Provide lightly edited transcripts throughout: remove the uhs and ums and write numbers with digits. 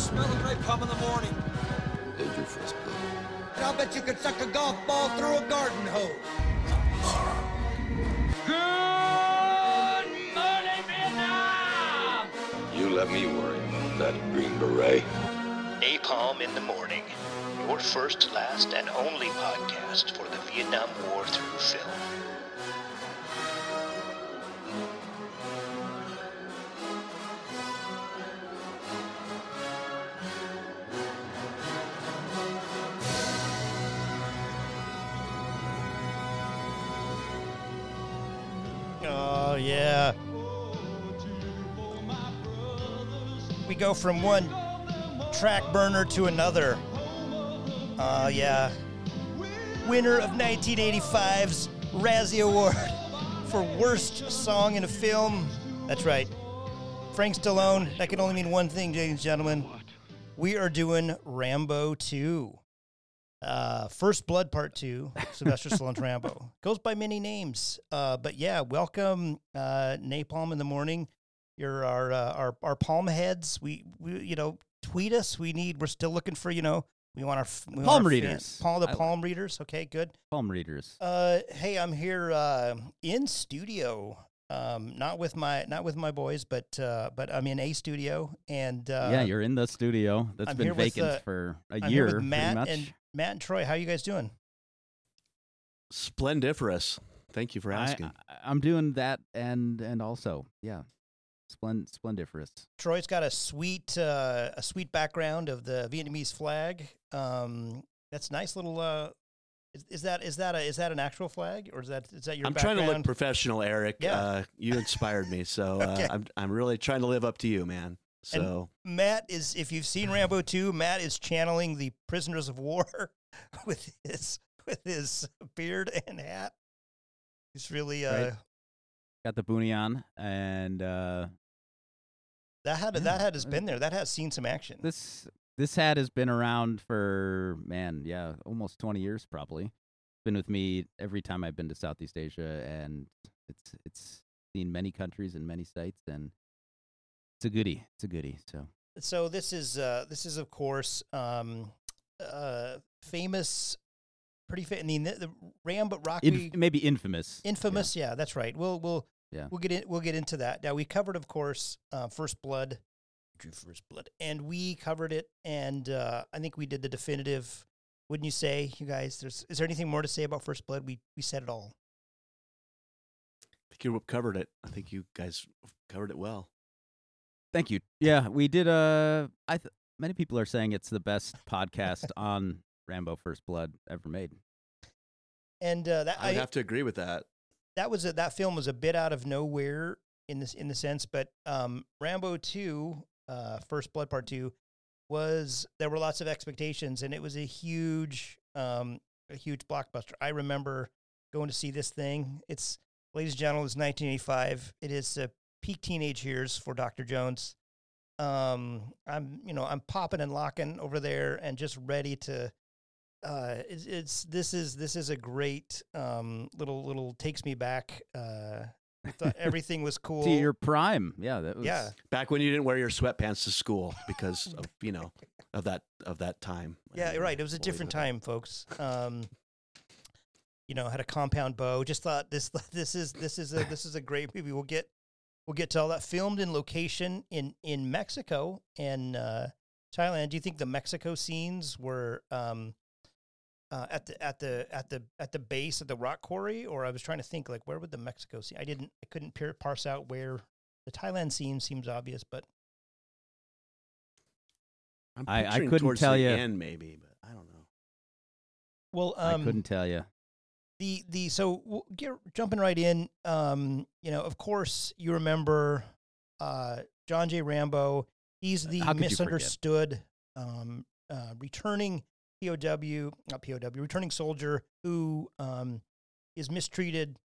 smell it when I come in the morning. They do first blood. I'll bet you could suck a golf ball through a garden hose. Good morning, Vietnam! You let me worry about that Green Beret. Napalm in the Morning, your first, last, and only podcast for the Vietnam War through film. Yeah. We go from one track burner to another. Yeah. Winner of 1985's Razzie Award for Worst Song in a Film. That's right. Frank Stallone. That can only mean one thing, ladies and gentlemen. We are doing Rambo 2. First Blood Part Two, Sylvester Stallone Rambo. Goes by many names, but yeah, welcome Napalm in the Morning. You're our palm heads. We you know, tweet us. We're still looking for, you know, we want our palm readers. Palm readers. Okay, good. Palm readers. Hey, I'm here in studio. Not with my boys, but I'm in a studio, and yeah, you're in the studio that's been vacant for a year. Here with Matt and Troy, how are you guys doing? Splendiferous. Thank you for asking. I'm doing that, and also, yeah, splendiferous. Troy's got a sweet background of the Vietnamese flag. That's nice little. Is that an actual flag, or is that your? I'm background? Trying to look professional, Eric. Yeah. You inspired me, so okay. I'm really trying to live up to you, man. So and Matt is, if you've seen Rambo 2, Matt is channeling the prisoners of war with his beard and hat. He's really right. Got the boonie on, and that hat has been there. That hat's seen some action. This hat has been around for, almost 20 years probably. It's been with me every time I've been to Southeast Asia, and it's seen many countries and many sites, and it's a goodie. So this is of course famous, pretty famous. I mean, the Rambo, Rocky, maybe infamous. Infamous, yeah, that's right. We'll get into that. Now, we covered, of course, First Blood. First Blood, and we covered it, and I think we did the definitive. Wouldn't you say, you guys? Is there anything more to say about First Blood? We said it all. I think you covered it. I think you guys covered it well. Thank you. Yeah, we did. Many people are saying it's the best podcast on Rambo First Blood ever made, and I have to agree with that. That film was a bit out of nowhere in the sense, but Rambo 2. First Blood Part Two there were lots of expectations, and it was a huge blockbuster. I remember going to see this thing. It's, ladies and gentlemen, it's 1985. It is peak teenage years for Dr. Jones. I'm popping and locking over there, and just ready to. This is a great little takes me back. Thought everything was cool. To your prime. Yeah, that was back when you didn't wear your sweatpants to school because of, you know, of that time. Yeah, right. It was a different time, folks. Had a compound bow. Just thought this is a great movie. We'll get to all that. Filmed in location in Mexico and Thailand. Do you think the Mexico scenes were at the base of the rock quarry, or I was trying to think, like, where would the Mexico scene? I couldn't parse out where the Thailand scene seems obvious, but I'm I couldn't tell you. End maybe, but I don't know. Well, I couldn't tell you. Jumping right in. Of course, you remember John J. Rambo. He's the misunderstood, returning. returning soldier who is mistreated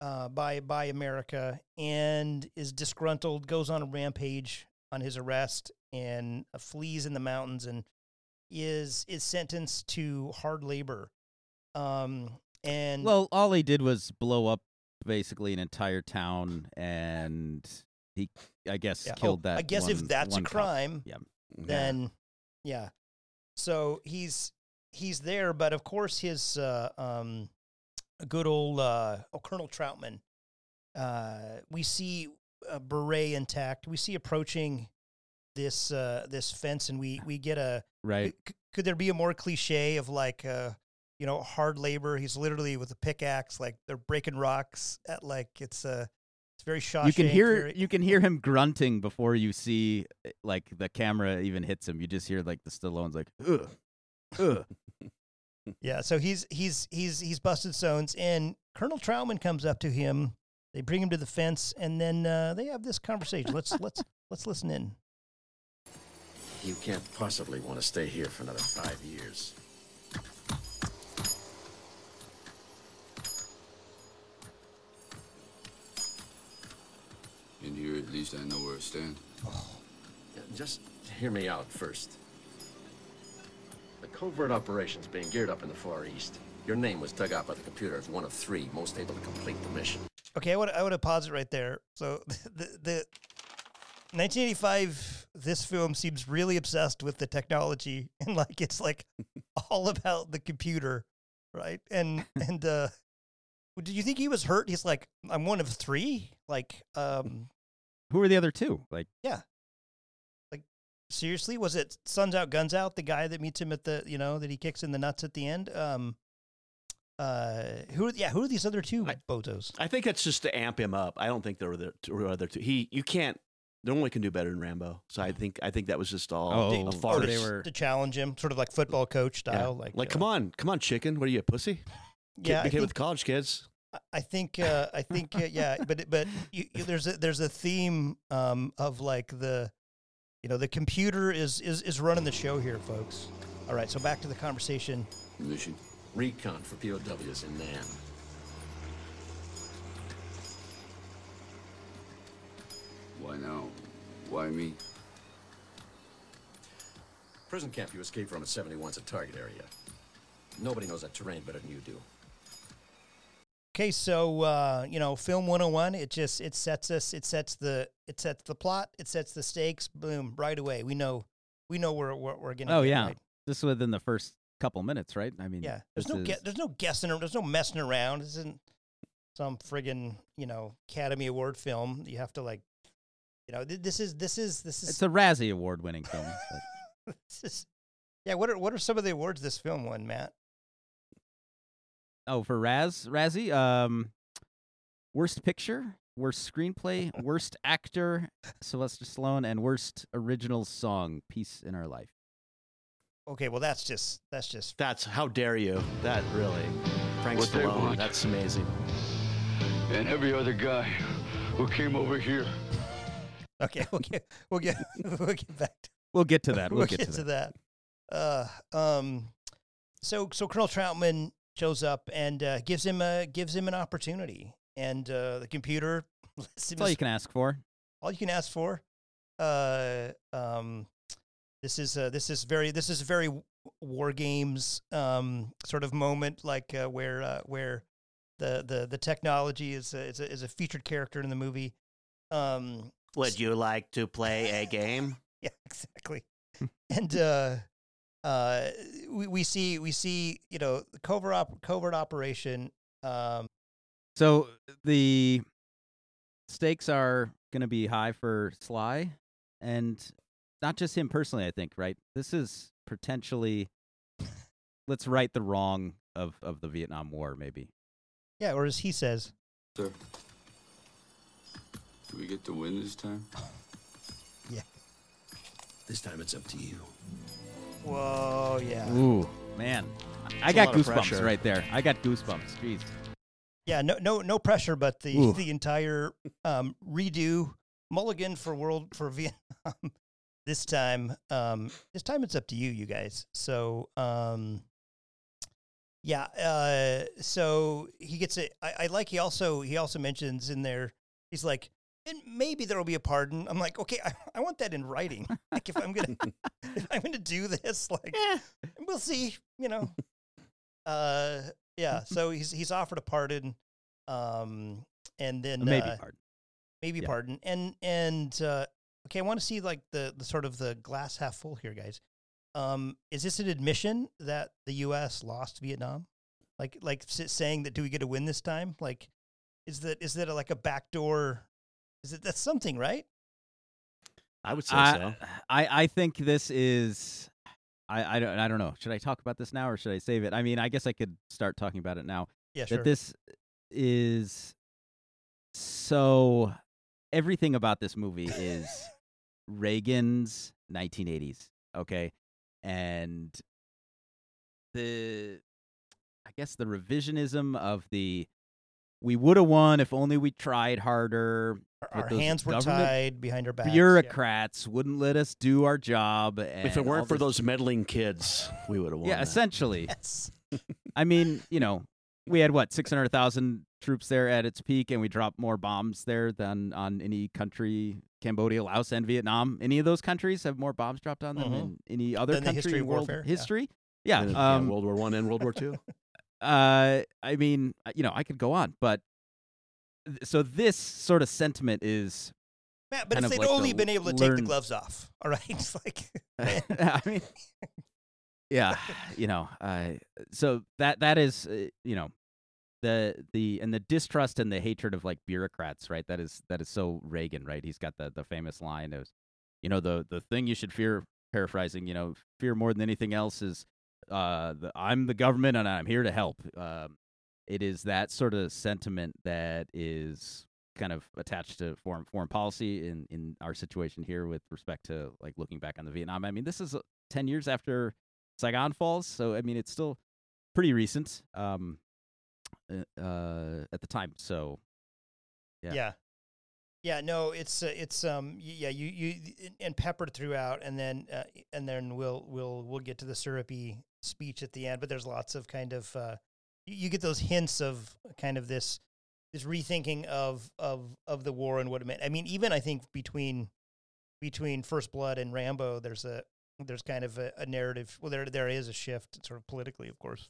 by America and is disgruntled, goes on a rampage on his arrest, and flees in the mountains, and is sentenced to hard labor. All he did was blow up basically an entire town, and he, I guess, killed that. I guess if that's a crime, yeah. then yeah. So he's there, but of course his good old Colonel Troutman, we see a beret intact. We see approaching this this fence, and we get a right. Could there be a more cliche of like you know, hard labor? He's literally with a pickaxe, like they're breaking rocks at like it's very Shawshank. You can hear him grunting before you see like the camera even hits him. You just hear like the Stallone's like ugh. Yeah, so he's busted Stones, and Colonel Troutman comes up to him. They bring him to the fence, and then they have this conversation. Let's listen in. You can't possibly want to stay here for another 5 years. In here, at least I know where I stand. Oh. Just hear me out first. The covert operation's being geared up in the Far East. Your name was dug out by the computer as one of three most able to complete the mission. Okay, I would pause it right there. So the 1985, this film seems really obsessed with the technology, and like it's like all about the computer, right? And do you think he was hurt? He's like, I'm one of three. Like, who are the other two? Like, yeah. Seriously, was it Sun's Out, Guns Out, the guy that meets him at the, you know, that he kicks in the nuts at the end? Who are these other two botos? I think that's just to amp him up. I don't think there were other two. No one can do better than Rambo. So I think that was just all a farce. They were to challenge him, sort of like football coach style. Yeah. Like come on, chicken. What are you, a pussy? Yeah, I think, with college kids. I think, yeah. But you, there's a theme of like the. You know, the computer is running the show here, folks. All right, so back to the conversation. Mission recon for POWs in Nam. Why now? Why me? Prison camp you escaped from at 71's a target area. Nobody knows that terrain better than you do. Okay, so you know, film 101. It sets the plot. It sets the stakes. Boom! Right away, we know where we're going. Oh yeah, right. This within the first couple minutes, right? I mean, yeah. There's no guessing. There's no messing around. This isn't some friggin' Academy Award film. You have to this is. It's a Razzie Award winning film. What are some of the awards this film won, Matt? Oh, for Razzie, worst picture, worst screenplay, worst actor, Sylvester Stallone, and worst original song, "Peace in Our Life." Okay, well, that's how dare you? That really, Frank Stallone. That's amazing. And every other guy who came over here. Okay, we'll get to that. So Colonel Troutman shows up and gives him an opportunity, and the computer. That's all you can ask for. All you can ask for. This is very War Games sort of moment, like where the technology is a featured character in the movie. Would you like to play a game? Yeah, exactly. And. We see the covert operation. So the stakes are going to be high for Sly, and not just him personally. I think right. This is potentially let's right the wrong of the Vietnam War, maybe. Yeah, or as he says, "Sir, do we get to win this time?" Yeah. This time it's up to you. Whoa, yeah. Ooh, man. I got goosebumps right there. I got goosebumps. Jeez. Yeah, no pressure, but the entire redo mulligan for Vietnam this time. This time it's up to you guys. So so he gets it. I like he also mentions in there, he's like, and maybe there will be a pardon. I'm like, okay, I want that in writing. Like if I'm gonna do this, like we'll see, yeah. So he's offered a pardon, and then maybe pardon, and okay, I want to see like the sort of the glass half full here, guys. Is this an admission that the U.S. lost Vietnam? Like saying that, do we get to win this time? Like, is that like a backdoor? Is it, that's something, right? I would say so. I think this is. I don't know. Should I talk about this now or should I save it? I mean, I guess I could start talking about it now. Yeah, sure. That this is so. Everything about this movie is Reagan's 1980s. Okay, and I guess the revisionism of the we would have won if only we tried harder. Our hands were tied behind our backs. Bureaucrats wouldn't let us do our job. And if it weren't for those meddling kids, we would have won. Yeah, essentially. Yes. I mean, you know, we had, what, 600,000 troops there at its peak, and we dropped more bombs there than on any country. Cambodia, Laos, and Vietnam. Any of those countries have more bombs dropped on them than any other country history in world warfare. History? Yeah. Yeah. World War I and World War II. I mean, you know, I could go on, but so this sort of sentiment is. Yeah, but if they'd like only been able to take the gloves off, all right? It's like, I mean, yeah, you know, so that is, you know, the distrust and the hatred of like bureaucrats, right? That is so Reagan, right? He's got the famous line of, you know, the thing you should fear, paraphrasing, you know, fear more than anything else is. I'm the government and I'm here to help. It is that sort of sentiment that is kind of attached to foreign policy in our situation here with respect to like looking back on the Vietnam. I mean, this is 10 years after Saigon falls. So, I mean, it's still pretty recent at the time. So, yeah. Yeah. Yeah, no, it's and peppered throughout, and then we'll get to the syrupy speech at the end. But there's lots of kind of you get those hints of kind of this rethinking of the war and what it meant. I mean, even I think between First Blood and Rambo, there's kind of a narrative. Well, there is a shift, sort of politically, of course,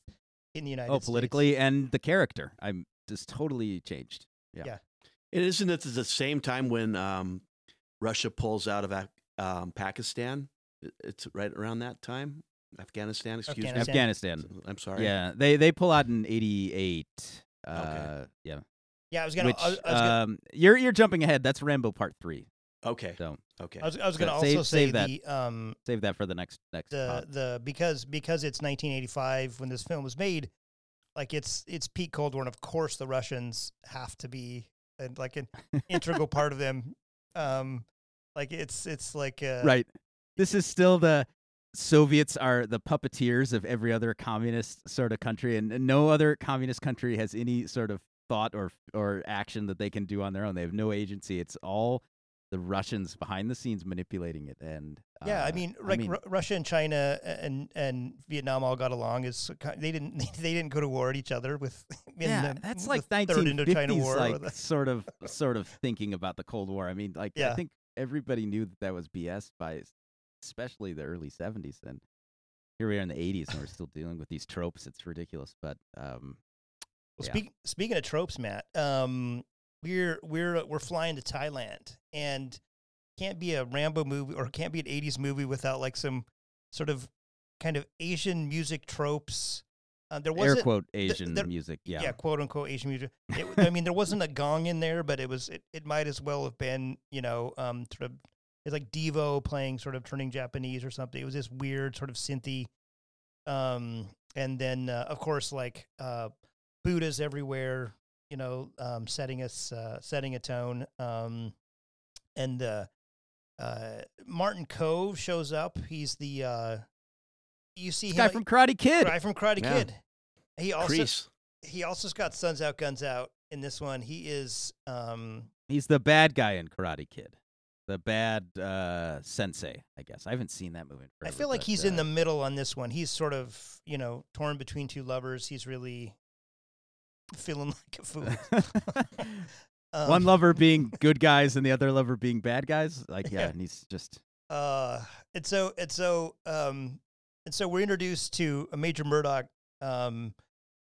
in the United States. Oh, politically, and the character, I'm just totally changed. Yeah. Yeah. And isn't it the same time when Russia pulls out of Pakistan? It's right around that time? Afghanistan, excuse me. Afghanistan. I'm sorry. Yeah, they pull out in 88. Okay. Yeah. Yeah, I was going to... You're jumping ahead. That's Rambo Part 3. Okay. So, okay. I was going to also say the... save that for the next because it's 1985 when this film was made, like it's peak Cold War, and of course the Russians have to be... and like an integral part of them. Like it's like, right. This is still the Soviets are the puppeteers of every other communist sort of country. And no other communist country has any sort of thought or action that they can do on their own. They have no agency. It's all the Russians behind the scenes manipulating it. And yeah, I mean, Russia and China and Vietnam all got along. They didn't go to war at each other with. Yeah, that's like 1950s war, like sort of thinking about the Cold War. I mean, like yeah. I think everybody knew that was BS by, especially the early 70s. Then here we are in the 80s, and we're still dealing with these tropes. It's ridiculous, but yeah. Speaking of tropes, Matt. We're flying to Thailand, and can't be a Rambo movie or can't be an 80s movie without like some sort of kind of Asian music tropes. There wasn't air quote Asian music, yeah, quote unquote Asian music. It, I mean, there wasn't a gong in there, but it was it might as well have been, you know, sort of it's like Devo playing sort of turning Japanese or something. It was this weird sort of synthy, and then of course like Buddhas everywhere. You know, setting a tone. And Martin Kove shows up. He's the you see him, guy from Karate Kid. Guy from Karate Kid. He also's got Suns Out, Guns Out in this one. He is he's the bad guy in Karate Kid. The bad sensei, I guess. I haven't seen that movie in forever. I feel like he's in the middle on this one. He's sort of, you know, torn between two lovers. He's really feeling like a fool. One lover being good guys and the other lover being bad guys. Like, yeah, and he's just. And so we're introduced to a Major Murdoch,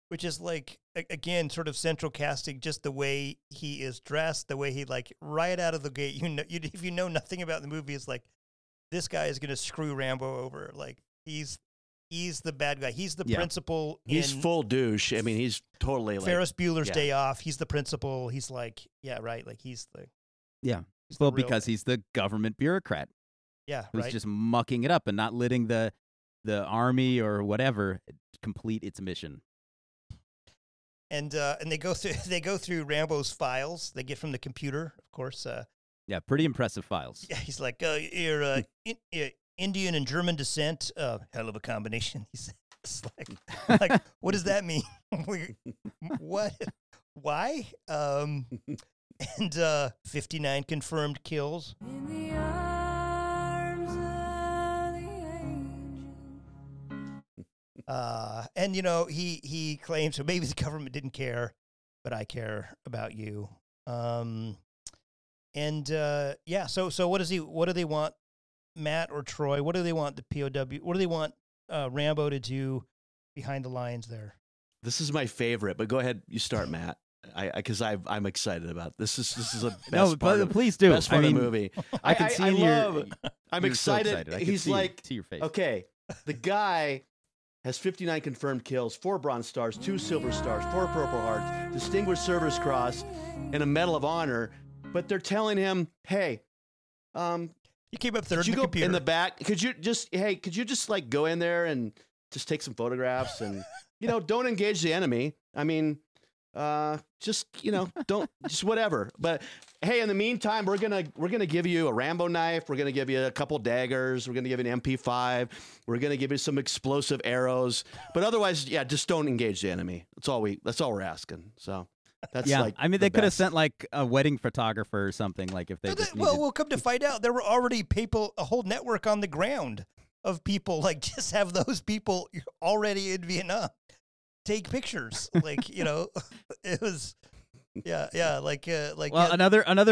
which is like again, sort of central casting, just the way he is dressed, the way he, like, right out of the gate, you know, if you know nothing about the movie, it's like, this guy is going to screw Rambo over. Like, he's the bad guy. He's the principal. He's full douche. I mean, he's totally like Ferris Bueller's Day Off. He's the principal. He's like, Like, he's the. He's well, the real, because he's the government bureaucrat. Who's just mucking it up and not letting the army or whatever complete its mission. And they go through Rambo's files. They get from the computer, of course. Pretty impressive files. Yeah, he's like, you're Indian and German descent. Hell of a combination. He says, like, what does that mean? What? Why? 59 confirmed kills. In the arms of the angel. And you know, he claims, so maybe the government didn't care, but I care about you. So what do they want Matt or Troy? What do they want the POW? What do they want Rambo to do behind the lines there? This is my favorite, but go ahead. You start, Matt. I'm excited about it. This is a best part. No, please do. Best part of the movie. I can see you. I'm excited. So excited. He's like, see your face. Okay, the guy has 59 confirmed kills, 4 bronze stars, 2 silver stars, 4 purple hearts, distinguished service cross, and a medal of honor. But they're telling him, hey, you came up third in the computer. In the back, could you just like go in there and just take some photographs and, you know, don't engage the enemy. I mean, just, you know, don't just whatever. But hey, in the meantime, we're going to give you a Rambo knife. We're going to give you a couple daggers. We're going to give you an MP5. We're going to give you some explosive arrows. But otherwise, yeah, just don't engage the enemy. That's all we're asking. So. That's like I mean, they could have sent like a wedding photographer or something. Like if they we'll come to find out, there were already people, a whole network on the ground of people. Like just have those people already in Vietnam take pictures. Like you know, it was another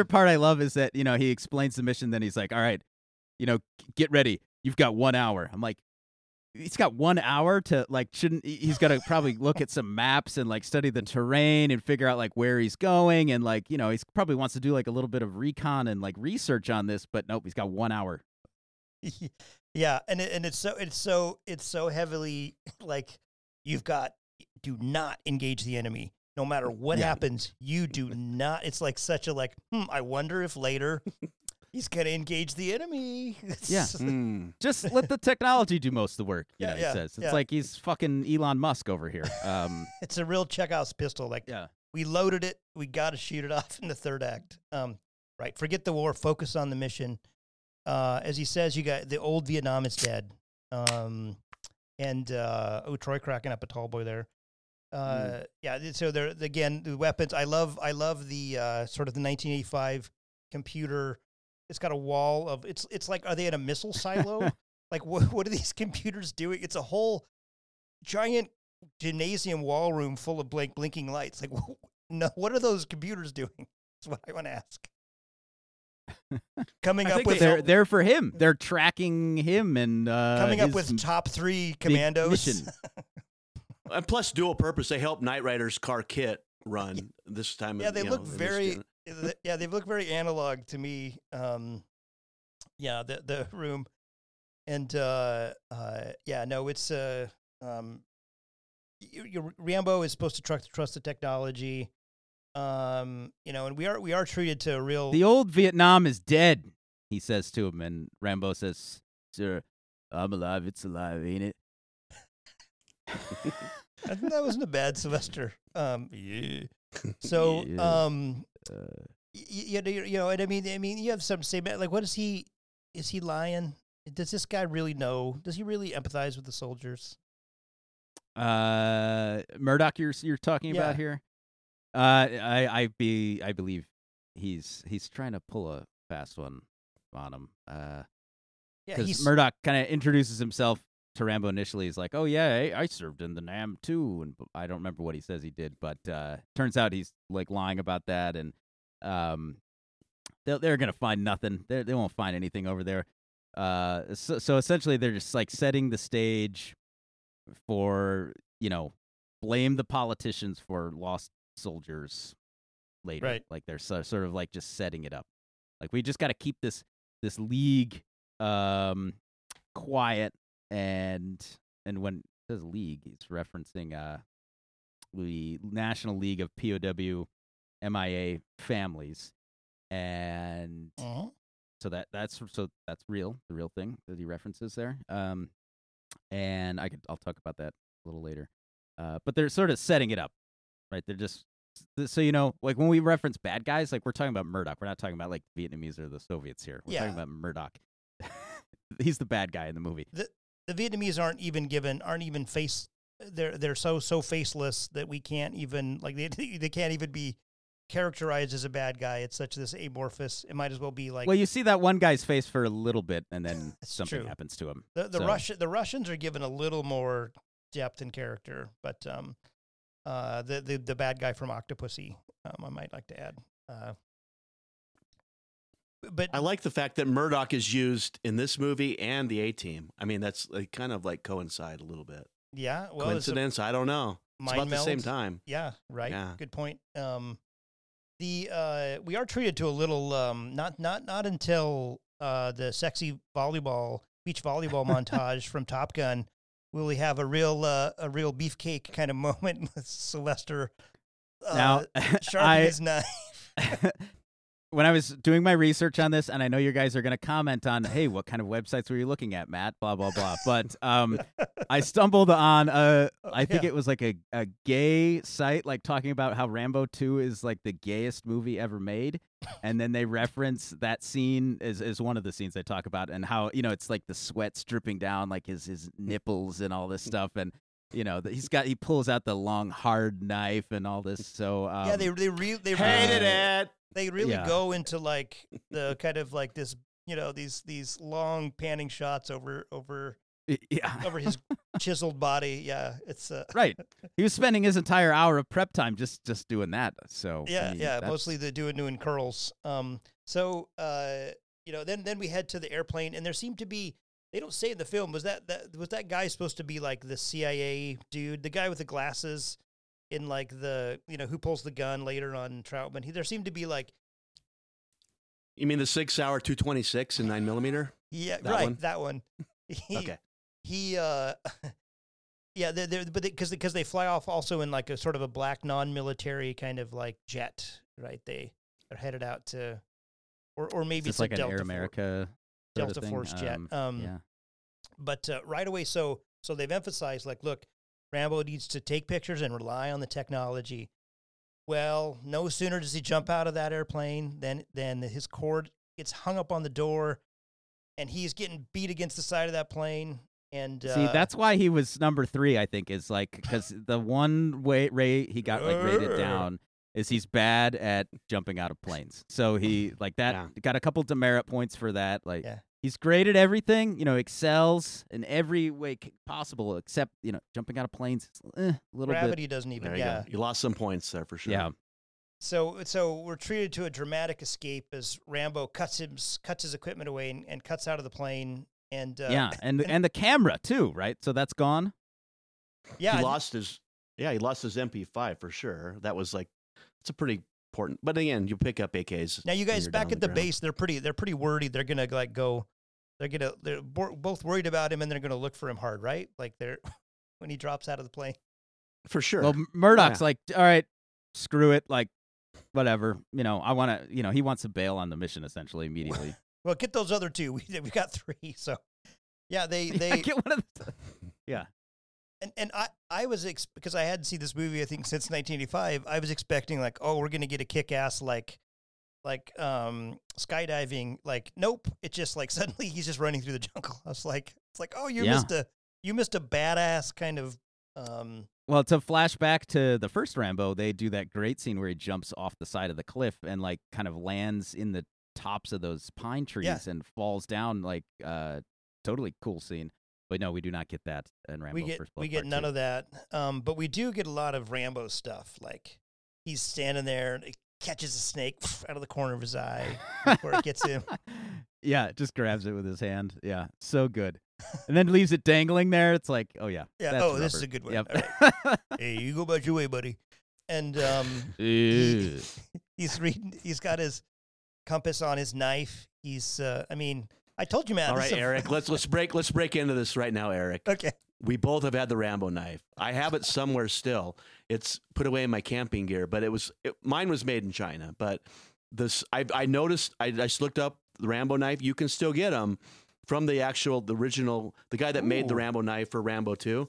part I love is that you know he explains the mission, then he's like, all right, you know, get ready, you've got 1 hour. I'm like. He's got 1 hour to like. He's got to probably look at some maps and like study the terrain and figure out like where he's going and like you know he's probably wants to do like a little bit of recon and like research on this. But nope, he's got 1 hour. Yeah, and it's so heavily like you've got do not engage the enemy no matter what happens. You do not. It's like such a like. I wonder if later. He's going to engage the enemy. Yeah. Just let the technology do most of the work, he says. It's like he's fucking Elon Musk over here. It's a real Chekhov's pistol. Like, we loaded it. We got to shoot it off in the third act. Right. Forget the war. Focus on the mission. As he says, you got the old Vietnam is dead. Troy cracking up a tall boy there. So, there again, the weapons. I love the sort of the 1985 computer. It's got a wall of it's like, are they in a missile silo? Like what are these computers doing? It's a whole giant gymnasium wall room full of blinking lights. Like no, what are those computers doing? That's what I want to ask. Coming up with they're for him. They're tracking him and coming up with top 3 commandos. And plus dual purpose, they help Knight Rider's car kit run this time. Yeah, they look very they look very analog to me. The room, and it's Rambo is supposed to trust the technology, and we are treated to a real. The old Vietnam is dead, he says to him, and Rambo says, "Sir, I'm alive. It's alive, ain't it?" I think that wasn't a bad Sylvester. I mean, you have something to say about, like, what is he lying? Does this guy really know? Does he really empathize with the soldiers? Murdoch, you're talking about here. I believe he's trying to pull a fast one on him. Because Murdoch kind of introduces himself to Rambo initially. He's like, oh yeah, I served in the Nam too, and I don't remember what he says he did, but turns out he's like lying about that, and they're gonna find nothing. They won't find anything over there. So essentially, they're just like setting the stage for blame the politicians for lost soldiers later. Right. Like they're sort of like just setting it up. Like we just got to keep this league quiet, and when it says league, it's referencing the National League of POW MIA families, and so that's real, the real thing that he references there. And I'll talk about that a little later. But they're sort of setting it up, right? They're just so you know, like when we reference bad guys, like we're talking about Murdoch. We're not talking about like the Vietnamese or the Soviets here. We're talking about Murdoch. He's the bad guy in the movie. The Vietnamese aren't even face. They're so faceless that we can't even like they can't even be characterized as a bad guy. It's such this amorphous. It might as well be like. Well, you see that one guy's face for a little bit, and then something happens to him. The Russians are given a little more depth and character, but the bad guy from Octopussy, I might like to add. But I like the fact that Murdoch is used in this movie and the A Team. I mean, that's like, kind of like coincide a little bit. Yeah, well, coincidence? I don't know. It's about the same time. Yeah, right. Yeah. Good point. We are treated to a little not until the sexy beach volleyball montage from Top Gun will we have a real beefcake kind of moment with Sylvester sharpening his knife. When I was doing my research on this, and I know you guys are going to comment on, hey, what kind of websites were you looking at, Matt? Blah, blah, blah. But I stumbled on, it was like a gay site, like talking about how Rambo 2 is like the gayest movie ever made. And then they reference that scene is one of the scenes they talk about and how, you know, it's like the sweat's dripping down, like his nipples and all this stuff. And, you know, he pulls out the long, hard knife and all this. So they hated it. They really go into like the kind of like this, you know, these long panning shots over his chiseled body. Yeah, it's right. He was spending his entire hour of prep time just doing that. So mostly they're doing curls. You know, then we head to the airplane, and there seemed to be they don't say in the film was that guy supposed to be like the CIA dude, the guy with the glasses. In like the, you know, who pulls the gun later on Troutman. There seemed to be like. You mean the 6-hour 226 and 9mm? Yeah, that right. One? That one. Okay. Because they fly off also in like a sort of a black non-military kind of like jet, right? They're headed out to, or maybe it's like a Delta an Air America Delta Force jet. But right away, so they've emphasized like, look. Rambo needs to take pictures and rely on the technology. Well, no sooner does he jump out of that airplane than his cord gets hung up on the door, and he's getting beat against the side of that plane. And see, that's why he was number 3, I think, is like because the one way he got like rated down is he's bad at jumping out of planes. So he like that got a couple demerit points for that. Like he's great at everything, you know, excels in every way possible except, you know, jumping out of planes. Gravity doesn't even, You lost some points there for sure. Yeah. So we're treated to a dramatic escape as Rambo cuts his equipment away and cuts out of the plane. And and the camera too, right? So that's gone? Yeah. He lost his MP5 for sure. That was like, it's a pretty... important, but again, you pick up AKs. Now, you guys back at the base, they're pretty wordy. They're gonna like go. They're both worried about him, and they're gonna look for him hard, right? Like when he drops out of the plane. For sure. Well, Murdoch's like, all right, screw it, like, whatever. You know, I want to. You know, he wants to bail on the mission essentially immediately. Well, get those other 2. We got 3, so yeah, they get one of the. Yeah. And I was because I hadn't seen this movie I think since 1985. I was expecting like, oh, we're gonna get a kick-ass like skydiving. Like, nope. It's just like suddenly he's just running through the jungle. I was like, it's like, oh, you missed a badass kind of. Well, to flash back to the first Rambo, they do that great scene where he jumps off the side of the cliff and like kind of lands in the tops of those pine trees and falls down. Like, totally cool scene. But no, we do not get that in Rambo. We get none of that. But we do get a lot of Rambo stuff. Like he's standing there and he catches a snake out of the corner of his eye before it gets him. Yeah, just grabs it with his hand. Yeah, so good. and then leaves it dangling there. It's like, oh yeah, yeah. That's rubber. This is a good one. Yep. All right. Hey, you go about your way, buddy. And he's reading. He's got his compass on his knife. He's. I mean, I told you, man. All right, Eric. Let's break into this right now, Eric. Okay. We both have had the Rambo knife. I have it somewhere still. It's put away in my camping gear, but mine was made in China. But this, I noticed. I just looked up the Rambo knife. You can still get them from the original, the guy that made the Rambo knife for Rambo 2.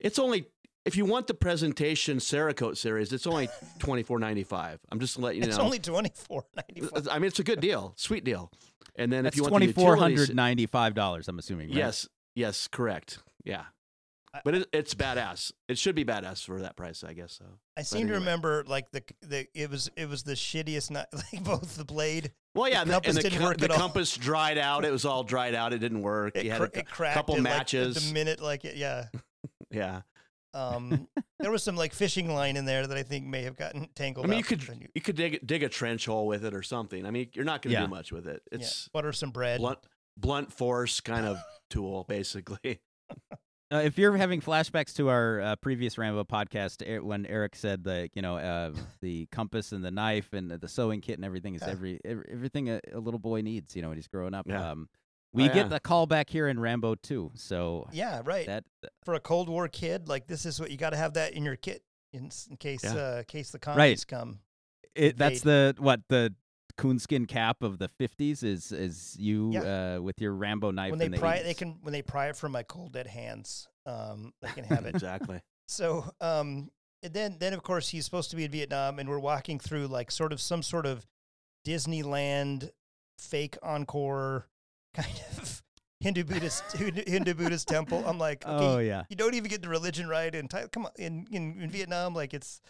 It's only, if you want the presentation Cerakote series, it's only $24.95. I'm just letting you know. It's only $24.95. I mean, it's a good deal, sweet deal. And then that's if you want $2,495, I'm assuming. Right? Yes, correct. Yeah. But it's badass. It should be badass for that price, I guess. So I seem to remember, like it was the shittiest night. Like both the blade. Well, yeah, the compass dried out. It was all dried out. It didn't work. You had a couple matches. Like, the minute, like it, yeah, yeah. There was some like fishing line in there that I think may have gotten tangled. I mean, up you could dig a trench hole with it or something. I mean, you're not going to do much with it. It's butter some bread. Blunt force kind of tool, basically. If you're having flashbacks to our previous Rambo podcast, when Eric said the compass and the knife and the sewing kit and everything is everything a little boy needs, when he's growing up. Yeah. We get the call back here in Rambo 2. So yeah, right. For a Cold War kid, like this is what you got to have that in your kit in case the communists come. That's the coonskin cap of the 50s is you with your Rambo knife. When they pry, 80s. They pry it from my cold dead hands. They can have it. Exactly. So then of course he's supposed to be in Vietnam, and we're walking through like sort of some sort of Disneyland fake encore kind of Hindu Buddhist temple. I'm like, okay, you don't even get the religion right, and come on in Vietnam, like it's.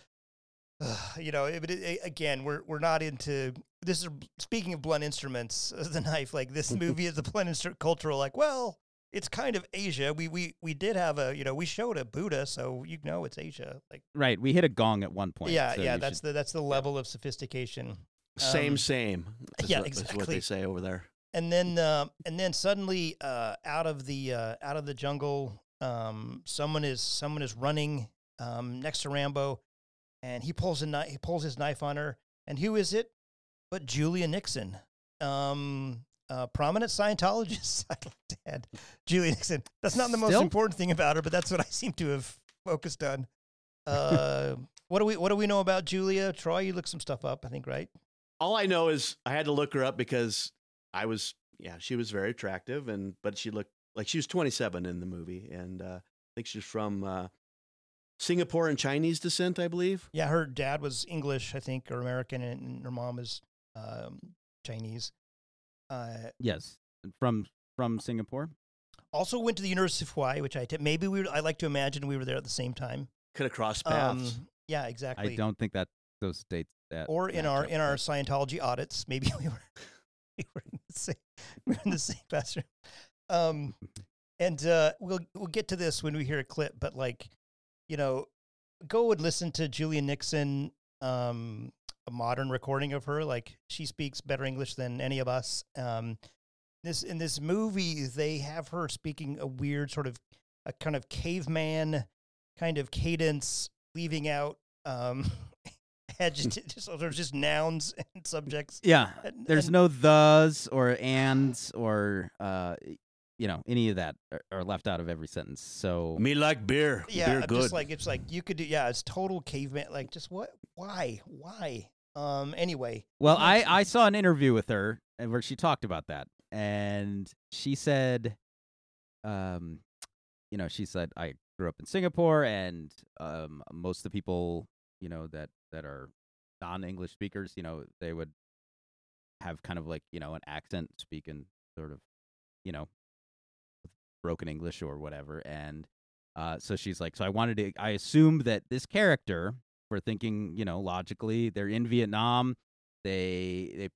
Again, we're not into this. Is speaking of blunt instruments, the knife. Like this movie is the blunt instrument cultural. Like, well, it's kind of Asia. We did have we showed a Buddha, so it's Asia. Like, right, we hit a gong at one point. Yeah, so yeah. That's the level of sophistication. Same. Exactly. That's what they say over there. And then suddenly, out of the jungle, someone is running next to Rambo. And he pulls his knife on her, and who is it but Julia Nickson, a prominent Scientologist. I looked at Julia Nickson. That's not the most important thing about her, but that's what I seem to have focused on. What do we know about Julia? Troy, you looked some stuff up, I think, right? All I know is I had to look her up because she was very attractive, but she looked like she was 27 in the movie, and I think she's from. Singapore and Chinese descent, I believe. Yeah, her dad was English, I think, or American, and her mom is Chinese. Yes, from Singapore. Also went to the University of Hawaii, which I like to imagine we were there at the same time. Could have crossed paths. Yeah, exactly. I don't think that those dates. Or in our Scientology audits, maybe we were in the same classroom. And we'll get to this when we hear a clip, but like. Go and listen to Julia Nickson, a modern recording of her. Like she speaks better English than any of us. In this movie, they have her speaking a weird sort of a kind of caveman kind of cadence, leaving out adjectives. So there's just nouns and subjects. Yeah, there's no thes or ands or. Any of that are left out of every sentence. So me like beer. Yeah, beer good. Just like it's like you could do. Yeah, it's total caveman. Like just what? Why? Anyway. Well, I saw an interview with her where she talked about that, and she said, she said I grew up in Singapore, and most of the people that are non-English speakers, they would have kind of like an accent, speaking sort of broken English or whatever, and so she's like, so I assumed that this character, we're thinking, logically, they're in Vietnam, they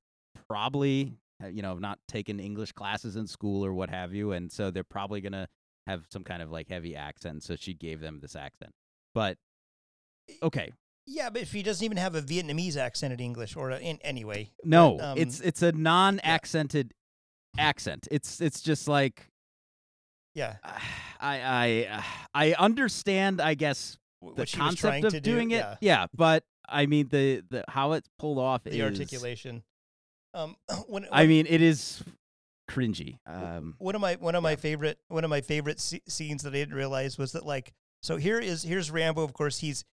probably, have not taken English classes in school or what have you, and so they're probably gonna have some kind of like heavy accent. So she gave them this accent, but okay. Yeah, but if he doesn't even have a Vietnamese accent in English or in any way, no, but, it's a non-accented accent. It's just like. Yeah. I understand, I guess, the concept of doing it. Yeah, but I mean the how it's pulled off, the articulation. I mean, it is cringy. One of my favorite scenes that I didn't realize was that, like, so here's Rambo. Of course, he's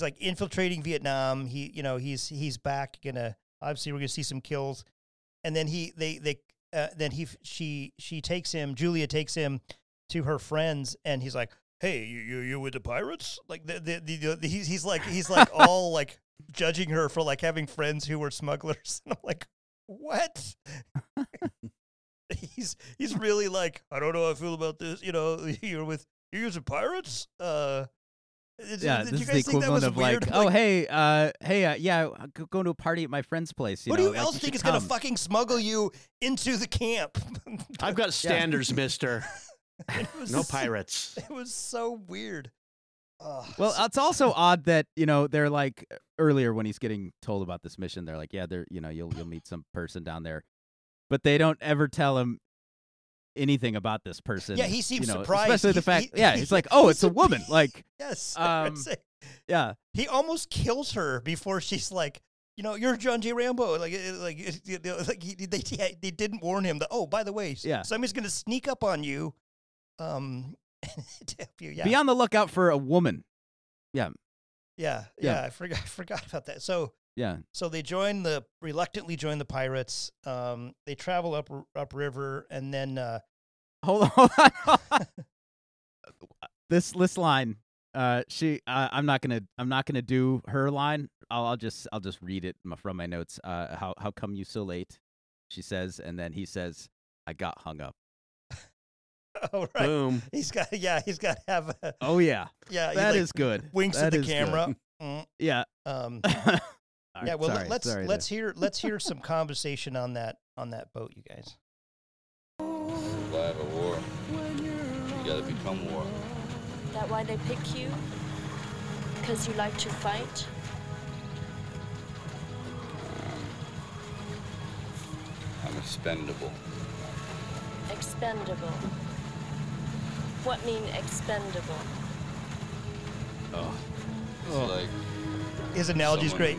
like infiltrating Vietnam. He's back. Obviously we're gonna see some kills, and then she takes him. Julia takes him to her friends, and he's like, "Hey, you with the pirates?" Like he's like all like judging her for like having friends who were smugglers. And I'm like, what? He's really like, I don't know how I feel about this. You're using pirates. Did you guys think that was weird? Like, I'm going to a party at my friend's place. Who do you think is going to fucking smuggle you into the camp? I've got standards, mister. No pirates. It was so weird. Well, it's also odd that, they're like, earlier when he's getting told about this mission, they're like, yeah, you'll meet some person down there. But they don't ever tell him anything about this person. Yeah, he seems surprised. Especially the fact, he's like, oh, it's a woman. Like, yes. Yeah. He almost kills her before she's like, you're John J. Rambo. They didn't warn him that, oh, by the way, somebody's going to sneak up on you. Be on the lookout for a woman. Yeah. I forgot about that. So they reluctantly join the pirates. They travel up river, and then hold on. this line. I'm not gonna do her line. I'll just read it from my notes. How come you so late? She says, and then he says, I got hung up. Oh, right. Boom. He's got to have a... Oh, yeah. Yeah. That is good. Winks at the camera. Mm. Yeah. Yeah, well, let's hear some conversation on that boat, you guys. Survive a war. You gotta become war. Is that why they pick you? Because you like to fight? I'm expendable. Expendable. What mean expendable? Oh. Like, his analogy's great.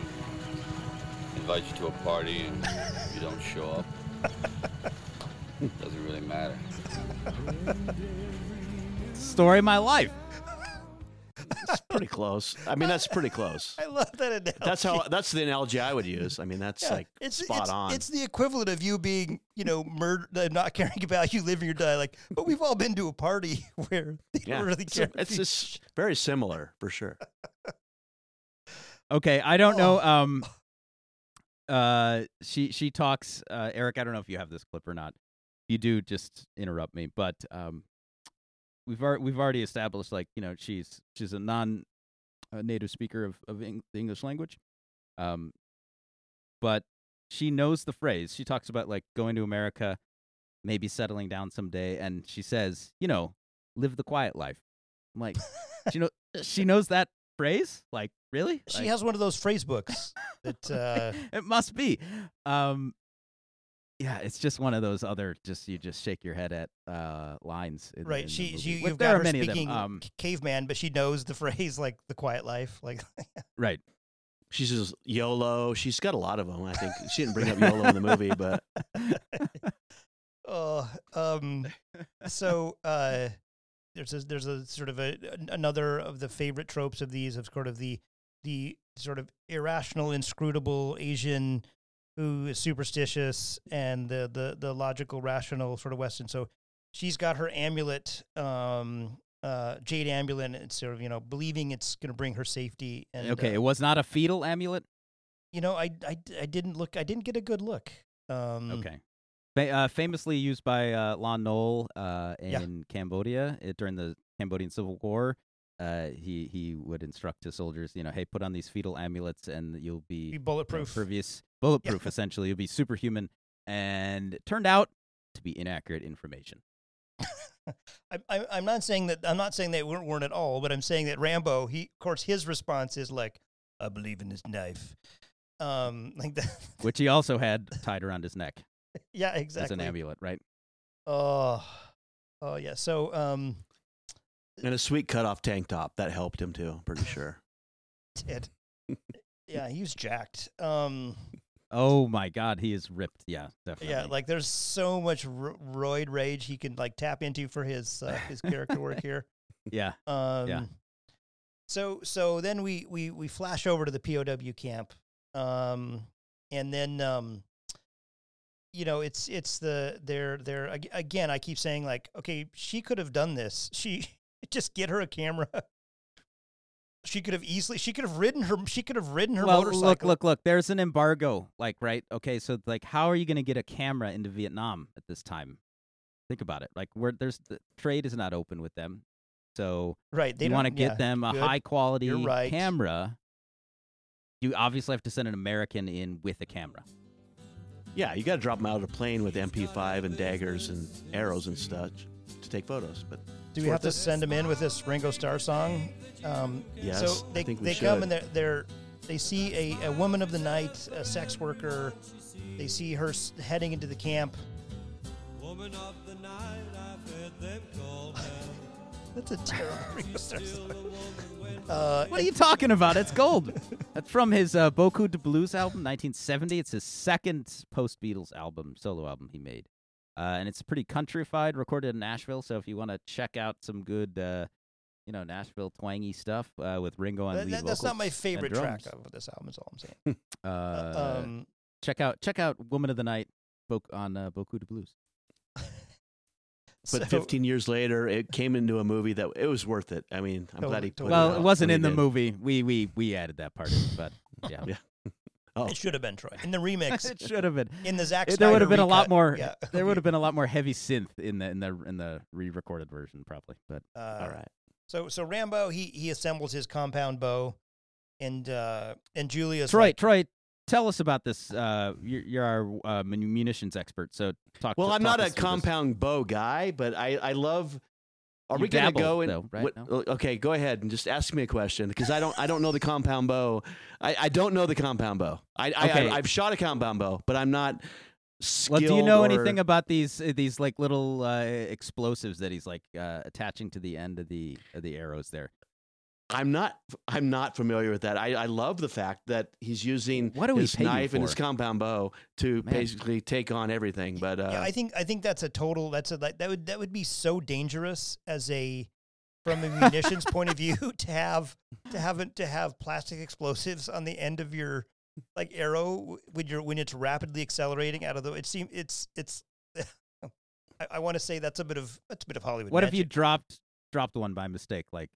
Invite you to a party and you don't show up. Doesn't really matter. Story of my life. It's pretty close. I mean, that's pretty close. I love that analogy. That's the analogy I would use. I mean, that's spot on. It's the equivalent of you being, murdered, not caring about you living or dying. Like, but we've all been to a party where they don't really care. It's just very similar for sure. Okay, I don't know. She talks. Eric, I don't know if you have this clip or not. If you do, just interrupt me. But We've already established, like, she's a non-native speaker of the English language, but she knows the phrase. She talks about, like, going to America, maybe settling down someday, and she says, live the quiet life. I'm like, she knows that phrase. Like, really? She has one of those phrase books. That it must be. Yeah, it's just one of those other you just shake your head at lines. Right. You've got her speaking caveman, but she knows the phrase, like, the quiet life. Like, right. She's just YOLO. She's got a lot of them, I think. She didn't bring up YOLO in the movie, but there's a sort of another of the favorite tropes of these, of sort of the sort of irrational, inscrutable Asian who is superstitious, and the logical, rational sort of Western. So she's got her amulet, jade amulet, and it's sort of, believing it's going to bring her safety. And, it was not a fetal amulet? I didn't get a good look. Okay. Famously used by Lon Nol in Cambodia during the Cambodian Civil War. He would instruct his soldiers, hey, put on these fetal amulets and you'll be bulletproof. Bulletproof, essentially. You'll be superhuman. And it turned out to be inaccurate information. I'm not saying they weren't at all, but I'm saying that Rambo, his response is like, I believe in this knife. Like that. Which he also had tied around his neck. Yeah, exactly. As an amulet, right? Oh, Oh yeah. So and a sweet cutoff tank top that helped him too. I'm pretty sure. Did. Yeah, he was jacked. Oh my God, he is ripped. Yeah, definitely. Yeah, like there's so much roid rage he can like tap into for his character work here. Yeah. Yeah. So then we flash over to the POW camp, and then you know it's they're again. I keep saying like, okay, she could have done this. She just get her a camera. She could have ridden her well, motorcycle. Look, there's an embargo, like, right? Okay, so, like, how are you going to get a camera into Vietnam at this time? Think about it. Like, the trade is not open with them. So, right, they want to get them a high-quality camera. You obviously have to send an American in with a camera. Yeah, you got to drop them out of the plane with MP5 and daggers and arrows and stuff to take photos, but... Do we have to send them in with this Ringo Starr song? Yes, so they come and they see a woman of the night, a sex worker. They see her heading into the camp. Woman of the night, I've heard them call her. That's a terrible Ringo Starr song. What are you talking about? It's gold. That's from his Beaucoups of Blues album, 1970. It's his second post-Beatles album, solo album he made. And it's pretty countrified, recorded in Nashville. So if you want to check out some good, Nashville twangy stuff with Ringo on lead vocals, that's not my favorite track of this album. Is all I'm saying. Check out "Woman of the Night" on Beaucoups of Blues. But 15 years later, it came into a movie that it was worth it. I mean, I'm glad he put it out. It wasn't in the movie. We added that part, but yeah. Yeah. Oh. It should have been Troy in the remix. It should have been in the Zack Snyder. There would have been a lot more. Yeah. There would have been a lot more heavy synth in the re-recorded version, probably. But all right. So Rambo he assembles his compound bow, and Julia's Troy, tell us about this. You're our munitions expert, so talk. Well, I'm not a compound bow guy, but I love. Are we going to go in? Though, right? No? Okay, go ahead and just ask me a question because I don't know the compound bow. I don't know the compound bow. I've shot a compound bow, but I'm not skilled. Well, do you know anything about these like little explosives that he's like attaching to the end of the arrows there? I'm not familiar with that. I love the fact that he's using his knife and his compound bow to basically take on everything. But yeah, I think that's a total. That would be so dangerous from a munitions point of view to have plastic explosives on the end of your like arrow when it's rapidly accelerating out of the. It seems it's. I want to say that's a bit of Hollywood. What magic. If you dropped one by mistake, like?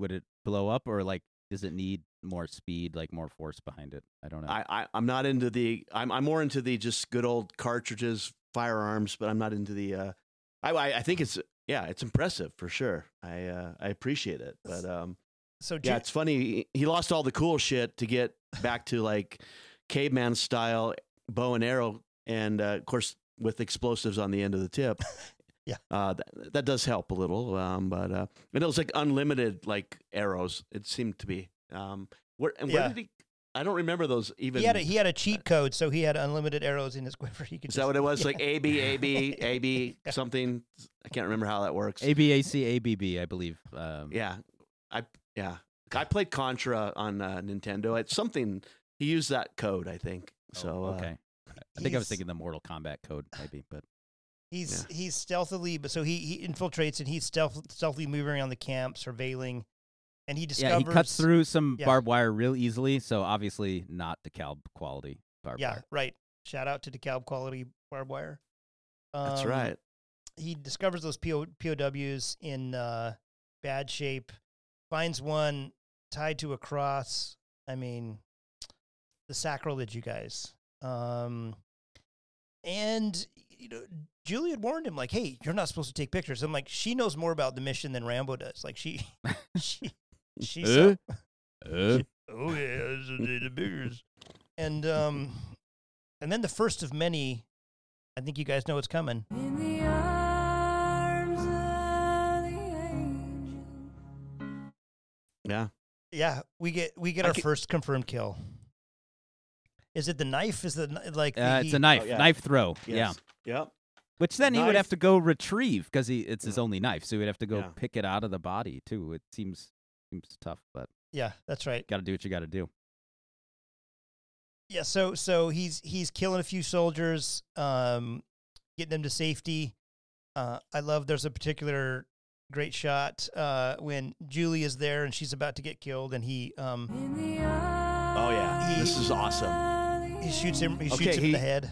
Would it blow up, or like, does it need more speed, like more force behind it? I don't know. I'm not into the. I'm more into the just good old cartridges, firearms, but I'm not into the. I think it's it's impressive for sure. I appreciate it, but it's funny. He lost all the cool shit to get back to like caveman style bow and arrow, and of course with explosives on the end of the tip. Yeah, that does help a little, but it was like unlimited like arrows. It seemed to be. Where did he? I don't remember those even. He had a cheat code, so he had unlimited arrows in his quiver. He could. Is that what it was? Yeah. Like A B something. I can't remember how that works. ABAC ABB, I believe. I played Contra on Nintendo. It's something he used that code, I think. So okay, I think I was thinking the Mortal Kombat code maybe, but. He's stealthily, but so he infiltrates and he's stealthily moving around the camp, surveilling, and he discovers. Yeah, he cuts through some barbed wire real easily, so obviously not DeKalb quality barbed wire. Yeah, right. Shout out to DeKalb quality barbed wire. That's right. He discovers those POWs in bad shape, finds one tied to a cross. I mean, the sacrilege, you guys. And... You know, Julia had warned him, like, "Hey, you're not supposed to take pictures." I'm like, she knows more about the mission than Rambo does. Like, she saw. The pictures. And then the first of many. I think you guys know what's coming. In the arms of the angel. Yeah. We get our first confirmed kill. Is it the knife? Is the like? It's a knife. Knife throw. Yes. Yeah. Yep. Which then he would have to go retrieve because it's his only knife, so he would have to go pick it out of the body too. It seems tough, but yeah, that's right. Got to do what you got to do. Yeah, so he's killing a few soldiers, getting them to safety. I love. There's a particular great shot when Julie is there and she's about to get killed, and he. Oh yeah, this is awesome. He shoots him. He shoots him in the head.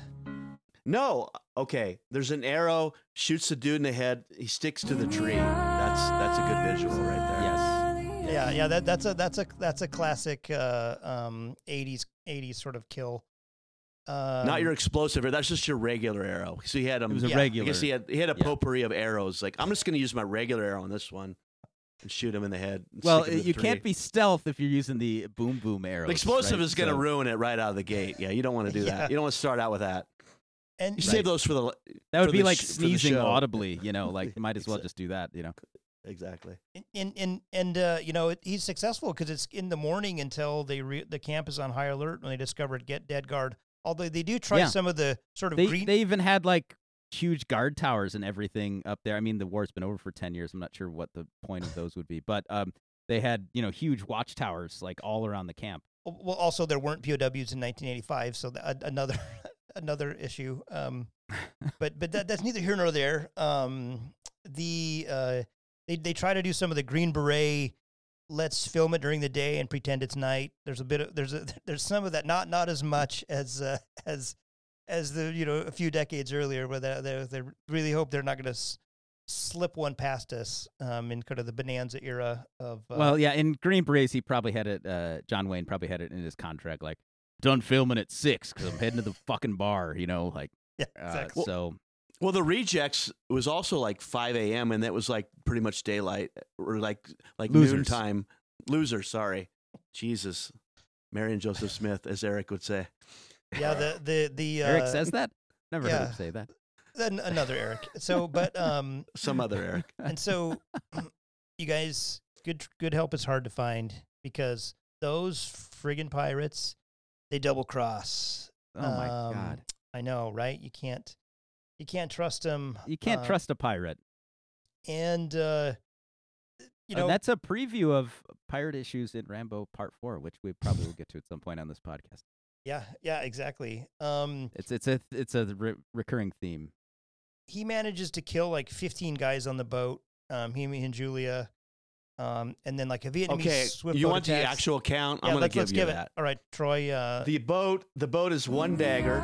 No, okay. There's an arrow, shoots the dude in the head. He sticks to the tree. That's a good visual right there. Yes. Yeah. That's a classic 80s sort of kill. Not your explosive arrow. That's just your regular arrow. So he had him. It was a regular. I guess he had a potpourri of arrows. Like, I'm just going to use my regular arrow on this one and shoot him in the head. Well, you can't be stealth if you're using the boom arrows. The explosive is going to ruin it right out of the gate. Yeah, you don't want to do that. You don't want to start out with that. And you save those for the. That would be like sneezing audibly, you know. Like, might as well just do that, you know. Exactly. And you know, he's successful because it's in the morning until the camp is on high alert when they discovered dead guard. Although they do try some of the sort of green. They even had like huge guard towers and everything up there. I mean, the war's been over for 10 years. I'm not sure what the point of those would be, but they had, you know, huge watchtowers like all around the camp. Well, also there weren't POWs in 1985, so another. Another issue, but that's neither here nor there. They try to do some of the Green Beret. Let's film it during the day and pretend it's night. There's some of that, not as much as the, you know, a few decades earlier, where they really hope they're not going to slip one past us in kind of the Bonanza era of. In Green Berets, he probably had it. John Wayne probably had it in his contract, like. Done filming at 6 because I'm heading to the fucking bar, you know, like, yeah, exactly. Well, the Rejects was also like 5 a.m. and that was like pretty much daylight or like noontime. Loser, sorry. Jesus. Marion Joseph Smith, as Eric would say. Yeah, the Eric says that? Never heard him say that. Another Eric. So, but some other Eric. And so you guys, good help is hard to find because those friggin' pirates. They double cross. Oh my God! I know, right? You can't trust them. You can't trust a pirate. And you know, that's a preview of pirate issues in Rambo Part 4, which we probably will get to at some point on this podcast. Yeah, exactly. It's a recurring theme. He manages to kill like 15 guys on the boat. Him and Julia. And then like a Vietnamese swift you boat want attacks. The actual count? Yeah, I'm going to give you that. All right, Troy. The boat is one dagger,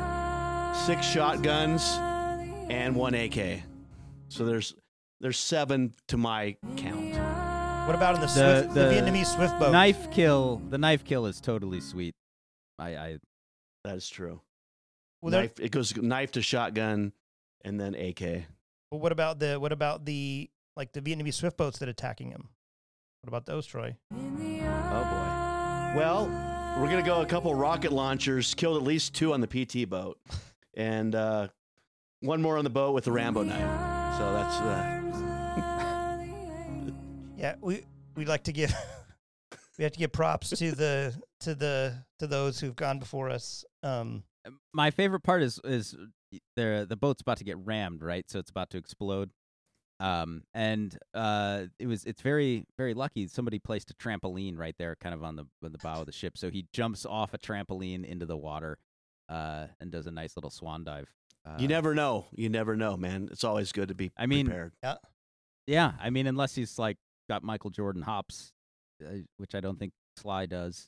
6 shotguns, and 1 AK. So there's 7 to my count. What about in the Vietnamese swift boat? Knife kill. The knife kill is totally sweet. That is true. Well, it goes knife to shotgun, and then AK. Well, what about the like the Vietnamese swift boats that are attacking him? What about those, Troy? Oh, boy. Well, we're going to go a couple rocket launchers, killed at least 2 on the PT boat, and 1 more on the boat with the Rambo knife. So that's... yeah, we'd like to give... we have to give props to those who've gone before us. My favorite part is the boat's about to get rammed, right? So it's about to explode. It's very, very lucky. Somebody placed a trampoline right there, kind of on the bow of the ship. So he jumps off a trampoline into the water, and does a nice little swan dive. You never know, man. It's always good to be prepared. Yeah. I mean, unless he's like got Michael Jordan hops, which I don't think Sly does.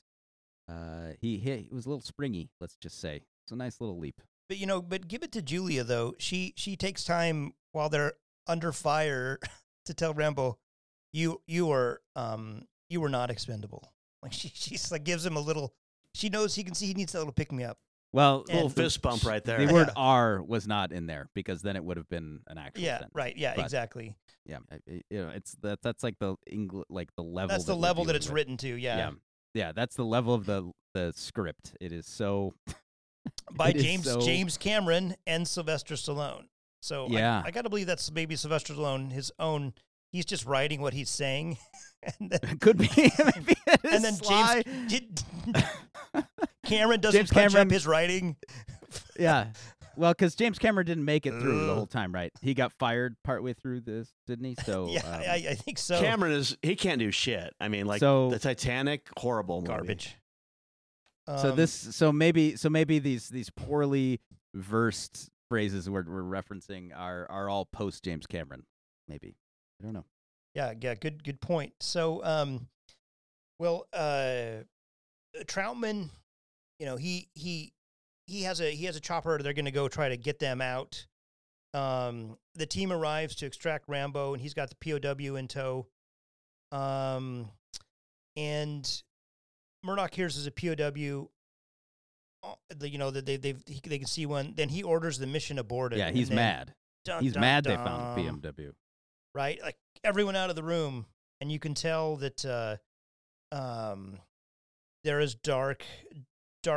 He was a little springy. Let's just say it's a nice little leap. But you know, give it to Julia though. She takes time while they're under fire to tell Rambo, you were not expendable. Like she's like gives him a little. She knows he needs that little pick me up. Well, a little fist bump right there. The word "R" was not in there because then it would have been an actual. Yeah, sentence. Right. Yeah, but, exactly. Yeah, you know, it's that's like the English, like the level. That's the level that it's written to. Yeah. That's the level of the script. It is so. By James Cameron and Sylvester Stallone. So yeah. I got to believe that's maybe Sylvester Stallone, his own. He's just writing what he's saying. And then, could be. Maybe and then Sly. James Cameron doesn't punch up his writing. Yeah. Well, because James Cameron didn't make it through the whole time, right? He got fired partway through this, didn't he? So I think so. Cameron he can't do shit. I mean, like the Titanic, horrible garbage. Movie. So maybe these poorly versed phrases we're referencing are all post James Cameron. Maybe, I don't know. Yeah, good point. So, Trautman, you know, he has a chopper. They're going to go try to get them out. The team arrives to extract Rambo, and he's got the POW in tow. And Murdoch hears there's a POW. You know that they can see one. Then he orders the mission aborted. Yeah, he's mad. He's mad. They found a POW. Right, like everyone out of the room, and you can tell that there is dark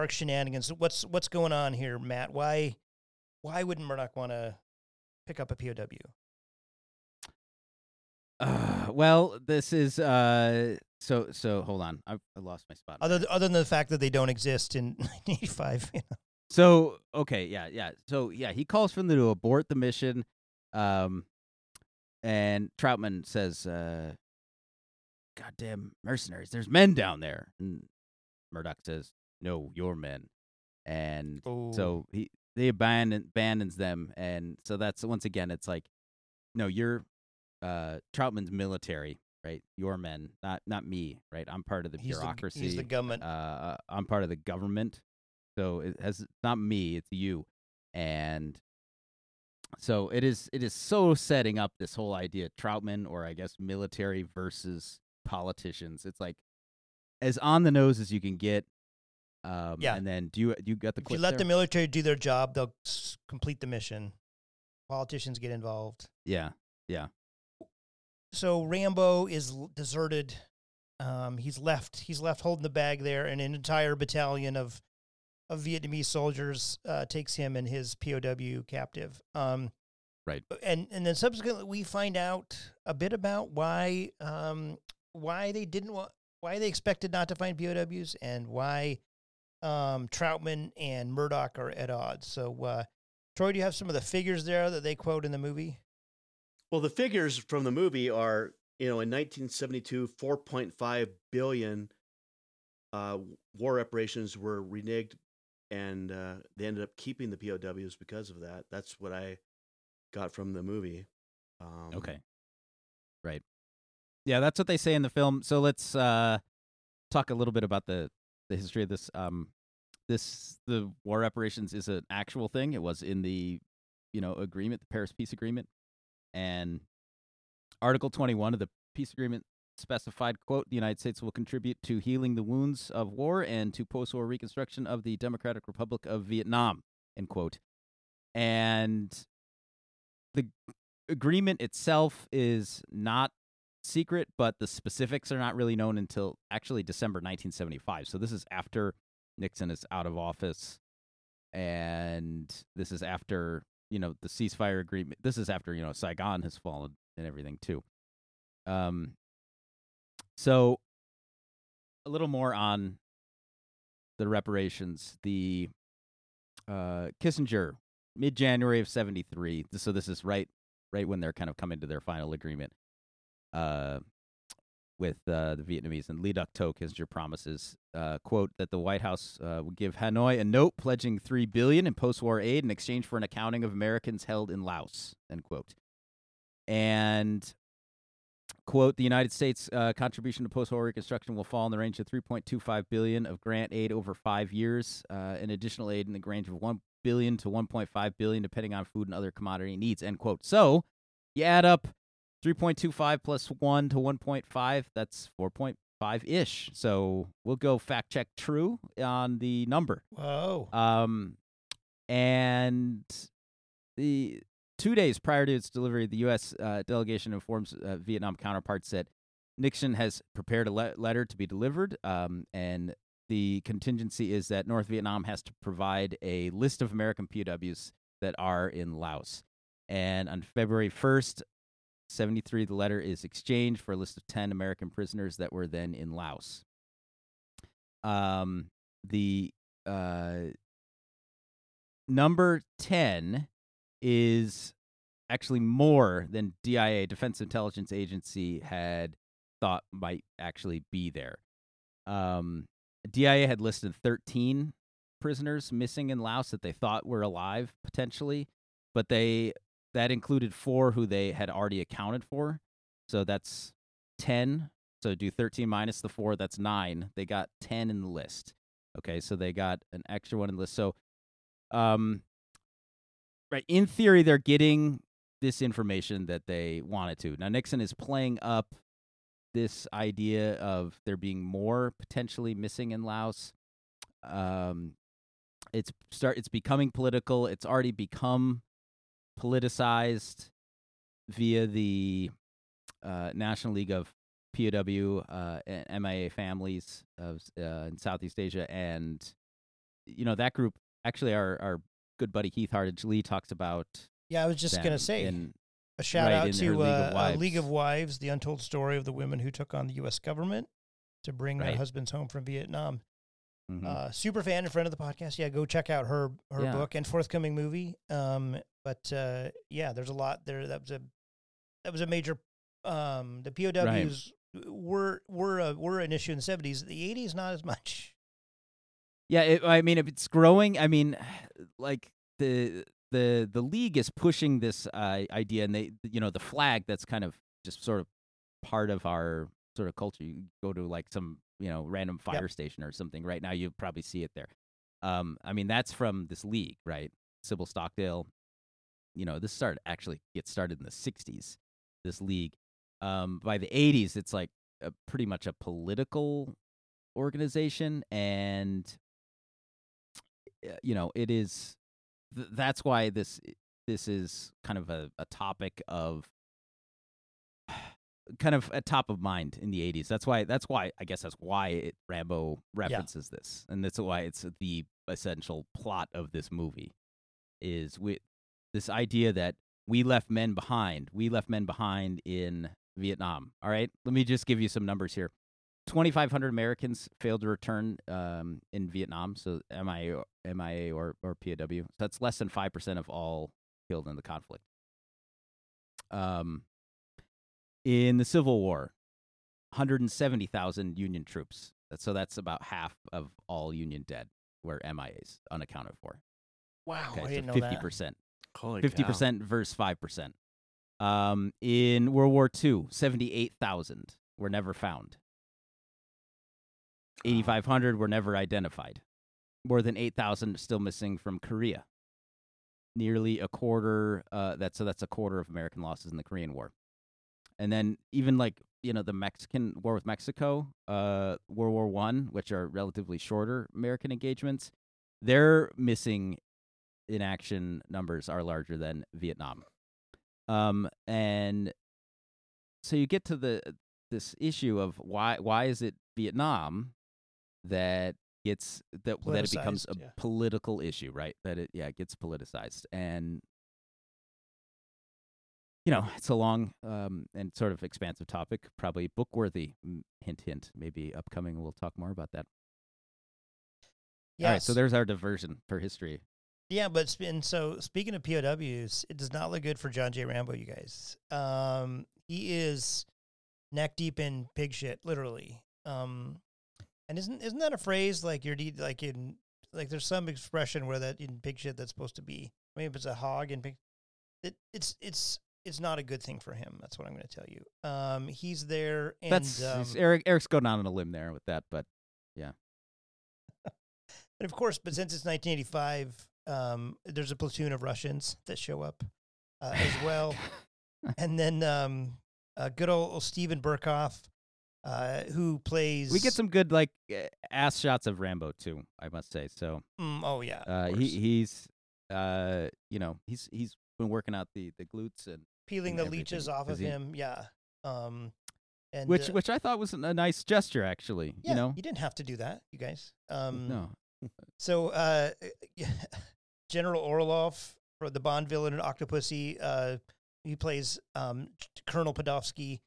shenanigans. What's going on here, Matt? Why wouldn't Murdoch want to pick up a POW? Well, this is so. Hold on, I lost my spot. Other than the fact that they don't exist in 1985. You know? So okay, yeah. So yeah, he calls for them to abort the mission. And Trautman says, goddamn mercenaries, there's men down there. And Murdoch says, no, your men. And so they abandons them. And so that's, once again, it's like, no, you're Trautman's military, right? Your men, not me, right? I'm part of the bureaucracy. He's the government. I'm part of the government. So it's not me, it's you. And... so it is so setting up this whole idea, Trautman, or I guess military versus politicians. It's like as on the nose as you can get. Yeah. And then do you got the clip? If you let the military do their job, they'll complete the mission. Politicians get involved. Yeah. So Rambo is deserted. He's left holding the bag there, and an entire battalion of Vietnamese soldiers takes him and his POW captive. Right. And then subsequently we find out a bit about why they didn't want, why they expected not to find POWs, and why Trautman and Murdoch are at odds. So Troy, do you have some of the figures there that they quote in the movie? Well, the figures from the movie are, you know, in 1972, 4.5 billion war reparations were reneged. And they ended up keeping the POWs because of that. That's what I got from the movie. Okay. Right. Yeah, that's what they say in the film. So let's talk a little bit about the history of this. The war reparations is an actual thing. It was in the, you know, agreement, the Paris Peace Agreement. And Article 21 of the peace agreement specified, quote, the United States will contribute to healing the wounds of war and to post-war reconstruction of the Democratic Republic of Vietnam, end quote. And the agreement itself is not secret, but the specifics are not really known until actually December 1975. So this is after Nixon is out of office, and this is after, you know, the ceasefire agreement. This is after, you know, Saigon has fallen and everything too. So, a little more on the reparations. The Kissinger, mid-January of 1973. So this is right when they're kind of coming to their final agreement with the Vietnamese. And Lee Duc Tho, Kissinger promises, quote, that the White House would give Hanoi a note pledging $3 billion in post-war aid in exchange for an accounting of Americans held in Laos, end quote. And... quote, the United States contribution to post-war reconstruction will fall in the range of $3.25 billion of grant aid over 5 years, and additional aid in the range of $1 billion to $1.5 billion, depending on food and other commodity needs, end quote. So you add up 3.25 plus 1 to 1.5, that's 4.5-ish. So we'll go fact-check true on the number. Whoa. And the... 2 days prior to its delivery, the U.S. Delegation informs Vietnam counterparts that Nixon has prepared a letter to be delivered, and the contingency is that North Vietnam has to provide a list of American POWs that are in Laos. And on February 1st, 1973, the letter is exchanged for a list of 10 American prisoners that were then in Laos. The Number 10 is actually more than DIA, Defense Intelligence Agency, had thought might actually be there. DIA had listed 13 prisoners missing in Laos that they thought were alive, potentially, but that included 4 who they had already accounted for. So that's 10. So do 13 minus the 4, that's 9. They got 10 in the list. Okay, so they got an extra one in the list. So, right, in theory, they're getting this information that they wanted to. Now, Nixon is playing up this idea of there being more potentially missing in Laos. It's becoming political. It's already become politicized via the National League of POW and MIA families of in Southeast Asia, and you know that group. Actually, our good buddy Heath Hardage Lee talks about. Yeah, I was just gonna say a shout out to League of Wives, the untold story of the women who took on the U.S. government to bring their husbands home from Vietnam. Mm-hmm. Super fan and friend of the podcast. Yeah, go check out her book and forthcoming movie. But there's a lot there. That was a major. The POWs were an issue in the '70s. The '80s, not as much. Yeah, if it's growing, I mean, like the league is pushing this idea, and they, you know, the flag that's kind of just sort of part of our sort of culture. You go to like some, you know, random fire station or something right now, you probably see it there. I mean, that's from this league, right? Sybil Stockdale, you know, this started in the 60s. This league, by the 80s, it's like pretty much a political organization, and you know, it is. That's why this is kind of a topic of kind of a top of mind in the 80s. That's why I guess that's why Rambo references this, and that's why it's the essential plot of this movie is with this idea that we left men behind. We left men behind in Vietnam. All right, let me just give you some numbers here. 2,500 Americans failed to return in Vietnam, so MIA or POW. So that's less than 5% of all killed in the conflict. In the Civil War, 170,000 Union troops. So that's about half of all Union dead were MIAs, unaccounted for. Wow, okay, I didn't know that. 50%. Holy cow. 50% versus 5%. In World War II, 78,000 were never found. 8,500 were never identified. More than 8,000 still missing from Korea. Nearly a quarter. That's a quarter of American losses in the Korean War. And then even like, you know, the Mexican War with Mexico, World War I, which are relatively shorter American engagements, their missing in action numbers are larger than Vietnam. And so you get to this issue of why is it Vietnam that it becomes a political issue, right? That it gets politicized. And you know, it's a long and sort of expansive topic, probably book-worthy. Hint, hint. Maybe upcoming we'll talk more about that. Yes. All right, so there's our diversion for history. Yeah, but so speaking of POWs, it does not look good for John J. Rambo, you guys. He is neck deep in pig shit, literally. And isn't that a phrase like there's some expression where that in pig shit that's supposed to be? I mean, if it's a hog in pig, it's not a good thing for him. That's what I'm going to tell you. He's there, and that's Eric's going out on a limb there with that, but yeah. And of course, but since it's 1985, there's a platoon of Russians that show up as well. And then good old Steven Berkoff, who plays... We get some good, like, ass shots of Rambo, too, I must say. So, oh, yeah. He's you know, he's been working out the glutes and... Peeling the leeches off of him, yeah. Which I thought was a nice gesture, actually. Yeah, you know? You didn't have to do that, you guys. No. So, General Orlov, for the Bond villain in Octopussy, he plays Colonel Podovsky.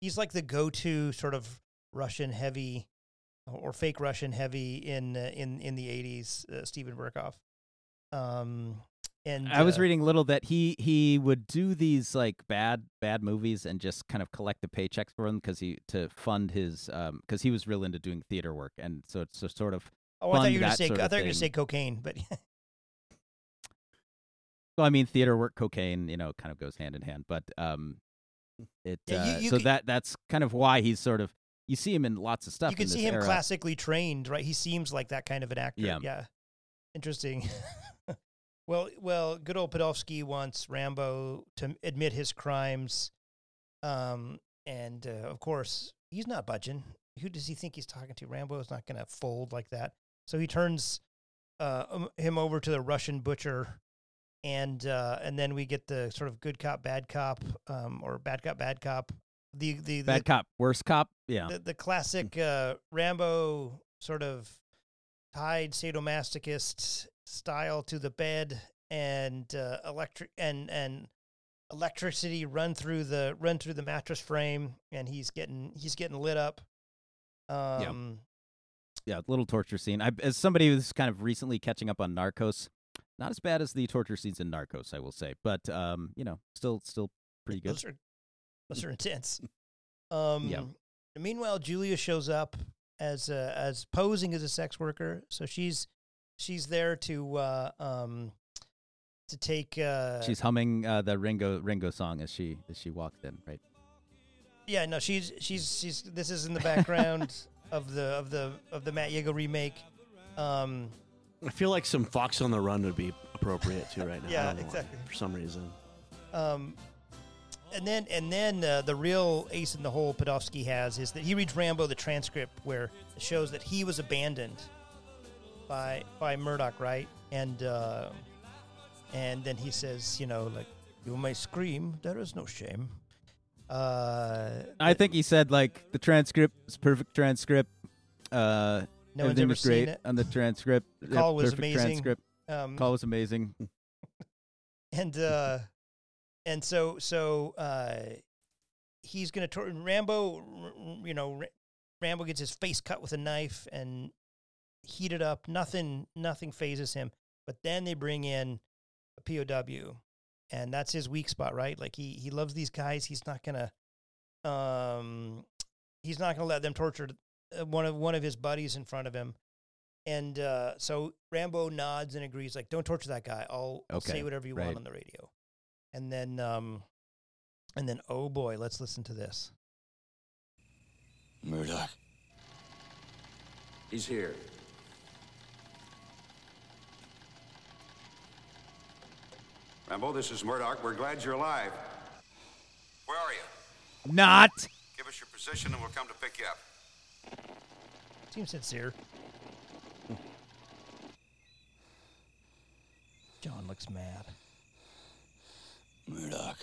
He's like the go-to sort of Russian heavy or fake Russian heavy in the 80s, Steven Berkoff. And I was reading little that he would do these like bad movies and just kind of collect the paychecks for them because to fund his because he was real into doing theater work, and so it's sort of. Oh, I thought you were going to say cocaine, but. Well, I mean, theater work, cocaine, kind of goes hand in hand, but that's kind of why he's sort of. You see him in lots of stuff. You can see him classically trained, right? He seems like that kind of an actor. Yeah. Interesting. Well, good old Podolsky wants Rambo to admit his crimes, and of course he's not budging. Who does he think he's talking to? Rambo is not going to fold like that. So he turns him over to the Russian butcher, and then we get the sort of good cop, bad cop, or bad cop, bad cop. The bad cop, worst cop. Yeah, the classic Rambo sort of tied sadomasochist style to the bed and electricity run through the mattress frame, and he's getting lit up. Yeah, little torture scene. As somebody who's kind of recently catching up on Narcos, not as bad as the torture scenes in Narcos, I will say, but still pretty good. Those are intense. Yeah. Meanwhile, Julia shows up as posing as a sex worker, so she's there to take. She's humming the Ringo song as she walked in, right? Yeah, no, she's. This is in the background of the Matt Yeager remake. I feel like some Fox on the Run would be appropriate too right now. Yeah, exactly. For some reason. And then the real ace in the hole Podolsky has is that he reads Rambo the transcript where it shows that he was abandoned by Murdoch, right? And then he says, like, you may scream, there is no shame. I think he said, like, the transcript is perfect transcript. No one's ever seen it. On the transcript. The call was amazing. Transcript. Call was amazing. And so he's going to Rambo gets his face cut with a knife and heated up. Nothing phases him. But then they bring in a POW, and that's his weak spot, right? Like he loves these guys. He's not gonna let them torture one of his buddies in front of him. And so Rambo nods and agrees, like, don't torture that guy. I'll say whatever you want on the radio. And then, oh boy, let's listen to this. Murdoch. He's here. Rambo, this is Murdoch. We're glad you're alive. Where are you? Not. Give us your position and we'll come to pick you up. Seems sincere. John looks mad. Murdoch.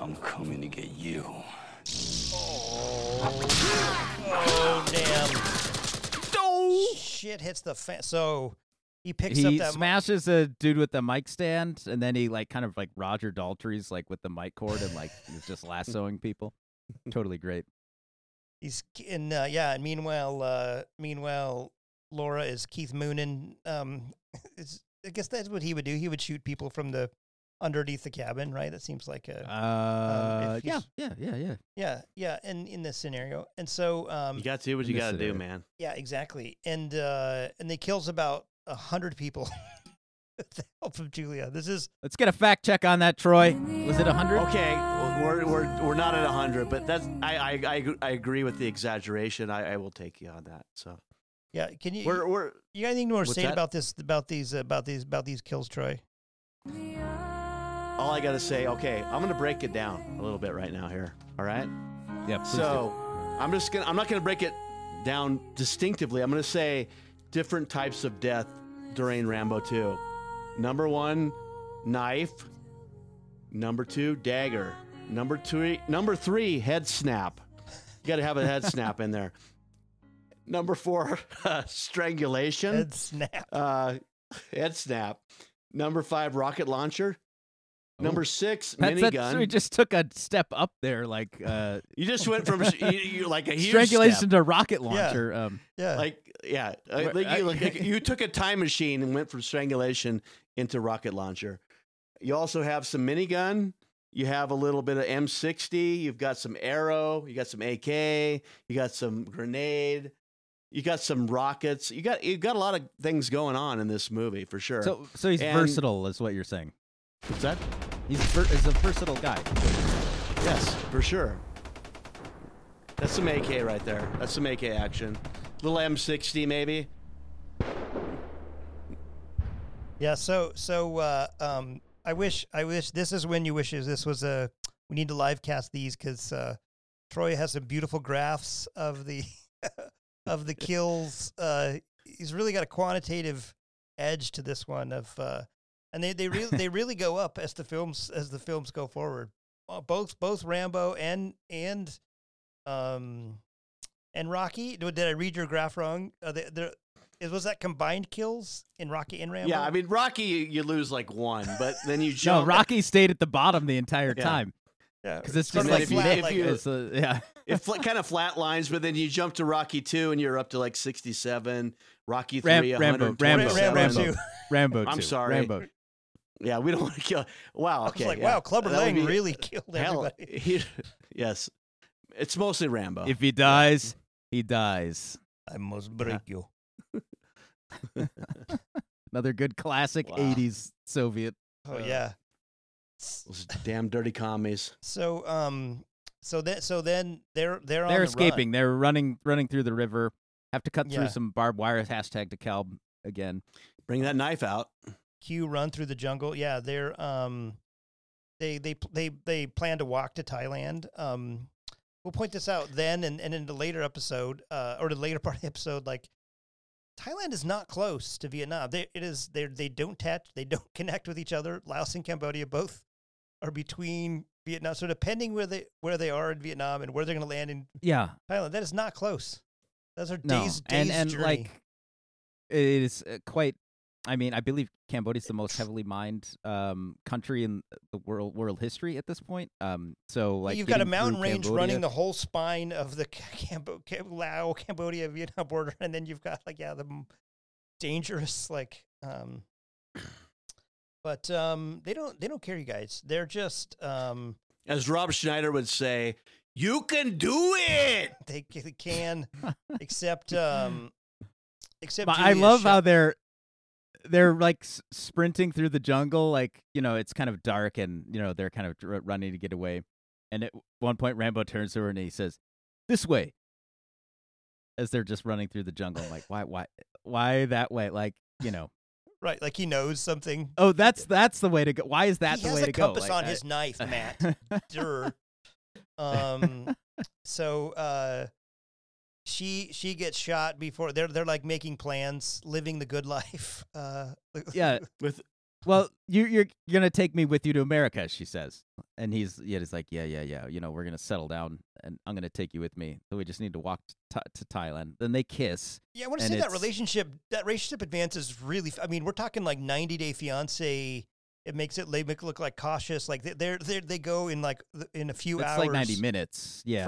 I'm coming to get you. Oh damn! Oh. Shit hits the fence. So he picks up that. He smashes a dude with the mic stand, and then he like kind of like Roger Daltrey's like with the mic cord, and like he's just lassoing people. Totally great. He's in And meanwhile, Laura is Keith Moonen. I guess that's what he would do. He would shoot people from the underneath the cabin, right? That seems like a yeah. And in this scenario, and so you got to do what you got to do, man. Yeah, exactly. And they kills about 100 people with the help of Julia. Let's get a fact check on that, Troy. Was it 100? Okay, well, we're not at 100, but that's I agree with the exaggeration. I will take you on that. So. Yeah, can you? You got anything more to say about these kills, Troy? All I gotta say, okay, I'm gonna break it down a little bit right now here. All right. Yeah. So, do. I'm not gonna break it down distinctively. I'm gonna say different types of death during Rambo 2. Number 1, knife. Number 2, dagger. Number three, head snap. You gotta have a head snap in there. Number 4, strangulation. Head snap. Number 5, rocket launcher. Number six, minigun. So we just took a step up there, like you just went from you like a huge strangulation step to rocket launcher. Yeah, you took a time machine and went from strangulation into rocket launcher. You also have some minigun. You have a little bit of M60. You've got some arrow. You got some AK. You got some grenade. You got some rockets. You got a lot of things going on in this movie for sure. So he's versatile, is what you're saying. What's that? He's a versatile guy. Yes, for sure. That's some AK right there. That's some AK action. Little M60 maybe. Yeah. So I wish this is when you wish this was a. We need to live cast these because Troy has some beautiful graphs of the of the kills. He's really got a quantitative edge to this one of. And they really go up as the films go forward. Both Rambo and Rocky. Did I read your graph wrong? Was that combined kills in Rocky and Rambo? Yeah, I mean Rocky you lose like one, but then you jump. No, Rocky stayed at the bottom the entire time. Yeah, because it's just like flat. It kind of flatlines, but then you jump to Rocky 2 and you're up to like 67. Rocky 3, Rambo 2. I'm sorry, Rambo. Yeah, we don't want to kill. Wow. Okay. I was like, wow, Clubber Lang really killed everybody. Yes. It's mostly Rambo. If he dies, he dies. I must break you. Another good classic 80s Soviet. Oh, yeah. Those damn dirty commies. So then they're on the run. They're escaping. They're running through the river. Have to cut through some barbed wire. Hashtag to Calb again. Bring that knife out. Q run through the jungle. Yeah, they're they plan to walk to Thailand. We'll point this out then and in the later episode or the later part of the episode. Like Thailand is not close to Vietnam. They don't touch. They don't connect with each other. Laos and Cambodia both are between Vietnam. So depending where they are in Vietnam and where they're going to land in Thailand, that is not close. Those are days journey. Like it is quite. I mean, I believe Cambodia is the most heavily mined country in the world history at this point. So like you've got a mountain range running the whole spine of the Laos, Cambodia, Vietnam border, and then you've got the dangerous But they don't care, you guys. They're just as Rob Schneider would say, you can do it. They can, except I love how they're like sprinting through the jungle, like, you know, it's kind of dark and, you know, they're kind of running to get away. And at one point, Rambo turns to her and he says, "This way," as they're just running through the jungle. I'm like, why that way? Like, you know, right? Like he knows something. Oh, that's the way to go. Why is that the way to go? He has a compass on his knife, Matt. Durr. So she gets shot before they're like making plans, living the good life. You're gonna take me with you to America, she says, and he's like, yeah. You know, we're gonna settle down, and I'm gonna take you with me. So we just need to walk to Thailand. Then they kiss. Yeah, I want to say that relationship advances really. I mean, we're talking like 90 Day Fiance. It makes it look like cautious. Like they go in like in a few hours. It's like 90 minutes. Yeah,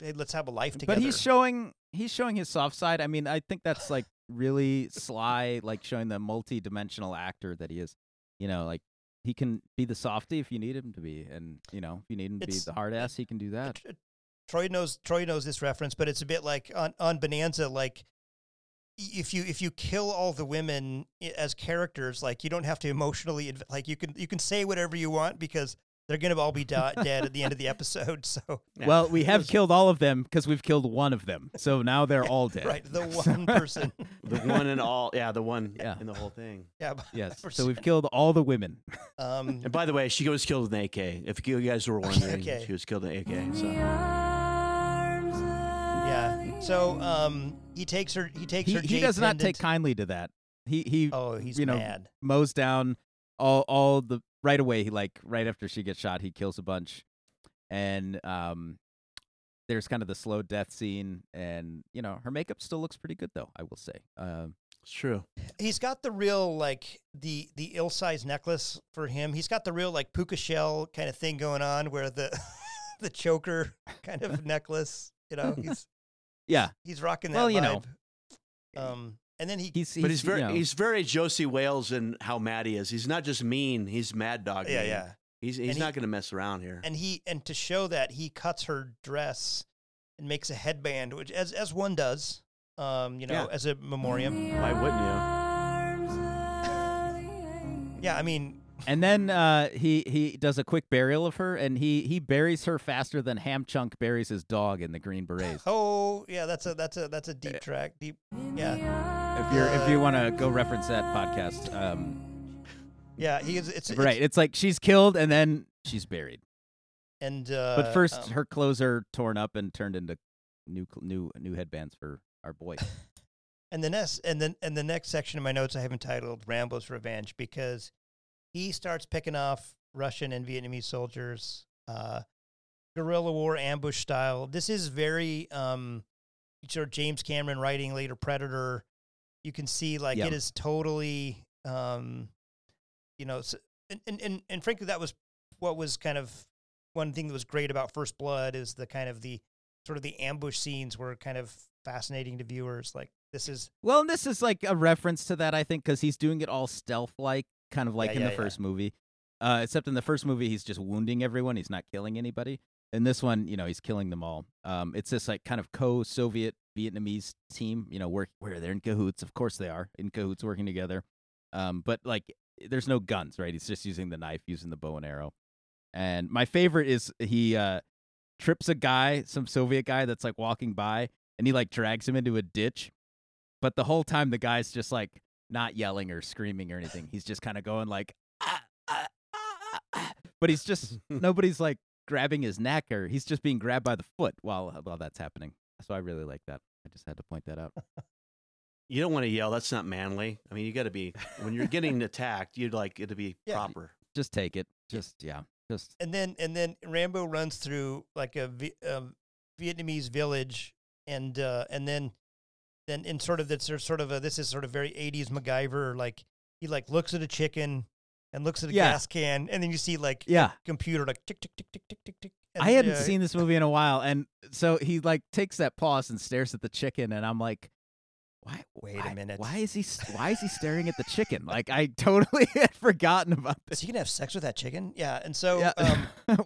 hey, let's have a life together. But he's showing his soft side. I mean, I think that's like really sly, like showing the multi-dimensional actor that he is. You know, like he can be the softy if you need him to be, and you know, if you need him to be the hard ass, he can do that. Troy knows this reference, but it's a bit like on Bonanza, like if you kill all the women as characters, like you don't have to emotionally you can say whatever you want because they're going to all be dead at the end of the episode. So well, we have killed all of them because we've killed one of them. So now they're all dead. Right, the one person. The one and all. Yeah, the one in the whole thing. Yeah. Yes. So we've killed all the women. And by the way, she was killed with an AK. If you guys were wondering, she was killed with an AK. So. Yeah. So he takes her. He takes her. He does not take kindly to that. He's mad. Mows down all the. Right away, he right after she gets shot, he kills a bunch, and there's kind of the slow death scene, and you know her makeup still looks pretty good though, I will say. It's true. He's got the real, like, the ill-sized necklace for him. He's got the real, like, puka shell kind of thing going on where the the choker kind of necklace, you know. He's rocking that vibe. You know. And then he's very Josie Wales in how mad he is. He's not just mean, he's mad dog. Yeah, man. Yeah. He's not going to mess around here. And to show that, he cuts her dress and makes a headband, which as one does, as a memoriam. Why wouldn't you? Yeah, I mean. And then he does a quick burial of her, and he buries her faster than Ham Chunk buries his dog in the Green Berets. Oh yeah, that's a deep track. Deep, yeah. If you want to go reference that podcast, yeah, he is. It's right. It's like she's killed and then she's buried. And but first, her clothes are torn up and turned into new headbands for our boy. And the next section of my notes I have entitled "Rambo's Revenge" because he starts picking off Russian and Vietnamese soldiers, guerrilla war ambush style. This is very sort of James Cameron writing later Predator. You can see it is totally, and frankly, that was what was kind of one thing that was great about First Blood is the kind of the sort of the ambush scenes were kind of fascinating to viewers. Like this is like a reference to that, I think, because he's doing it all stealth like. Kind of like in the first movie, except in the first movie, he's just wounding everyone. He's not killing anybody. In this one, he's killing them all. It's this like kind of co-Soviet Vietnamese team, where they're in cahoots. Of course they are in cahoots working together. But like there's no guns, right? He's just using the knife, using the bow and arrow. And my favorite is he trips a guy, some Soviet guy that's like walking by and he like drags him into a ditch. But the whole time the guy's just like, not yelling or screaming or anything. He's just kind of going like, but he's just, nobody's like grabbing his neck or he's just being grabbed by the foot while that's happening. So I really like that. I just had to point that out. You don't want to yell. That's not manly. I mean, you got to be, when you're getting attacked, you'd like it to be proper. Just take it. Just. And then Rambo runs through like a Vietnamese village and then in sort of this is sort of very 80s MacGyver, like he like looks at a chicken and looks at a gas can and then you see like computer like tick tick tick tick tick tick tick. I hadn't seen this movie in a while and so he like takes that pause and stares at the chicken and I'm like, wait a minute. Why is he staring at the chicken? Like I totally had forgotten about this. Is he gonna have sex with that chicken? Yeah. And so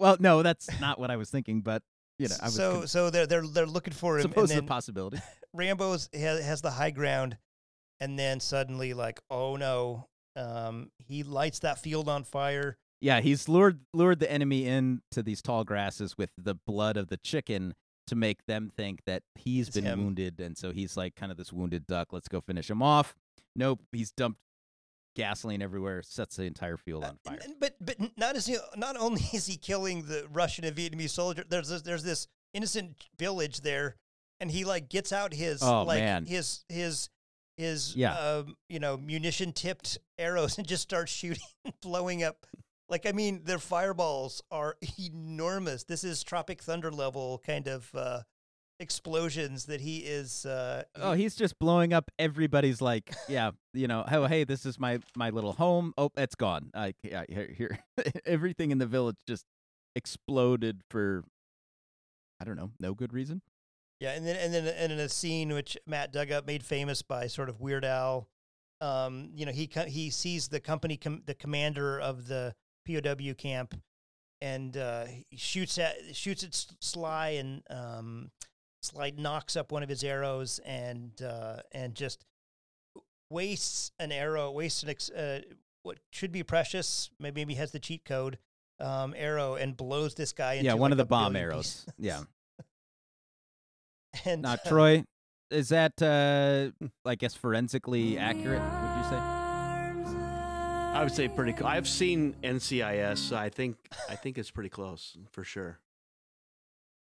well no, that's not what I was thinking, but so they're looking for him. Suppose the possibility. Rambo has the high ground, and then suddenly, like, oh no, he lights that field on fire. Yeah, he's lured the enemy into these tall grasses with the blood of the chicken to make them think that it's been wounded, and so he's like kind of this wounded duck. Let's go finish him off. Nope, he's dumped gasoline everywhere, sets the entire field on fire. But not only is he killing the Russian and Vietnamese soldier, there's this innocent village there, and he like gets out his munition tipped arrows and just starts shooting, blowing up. Like I mean, their fireballs are enormous. This is Tropic Thunder level kind of explosions that he is he's just blowing up everybody's like oh hey, this is my little home, oh it's gone, here everything in the village just exploded for I don't know, no good reason. And then in a scene which Matt dug up, made famous by sort of Weird Al, he sees the the commander of the POW camp and he shoots at Sly and Sly knocks up one of his arrows and just wastes what should be precious, maybe has the cheat code arrow and blows this guy into one of the bomb arrows. Yeah. And now Troy, is that I guess forensically accurate, would you say? I would say pretty cool. I've seen NCIS, so I think it's pretty close for sure.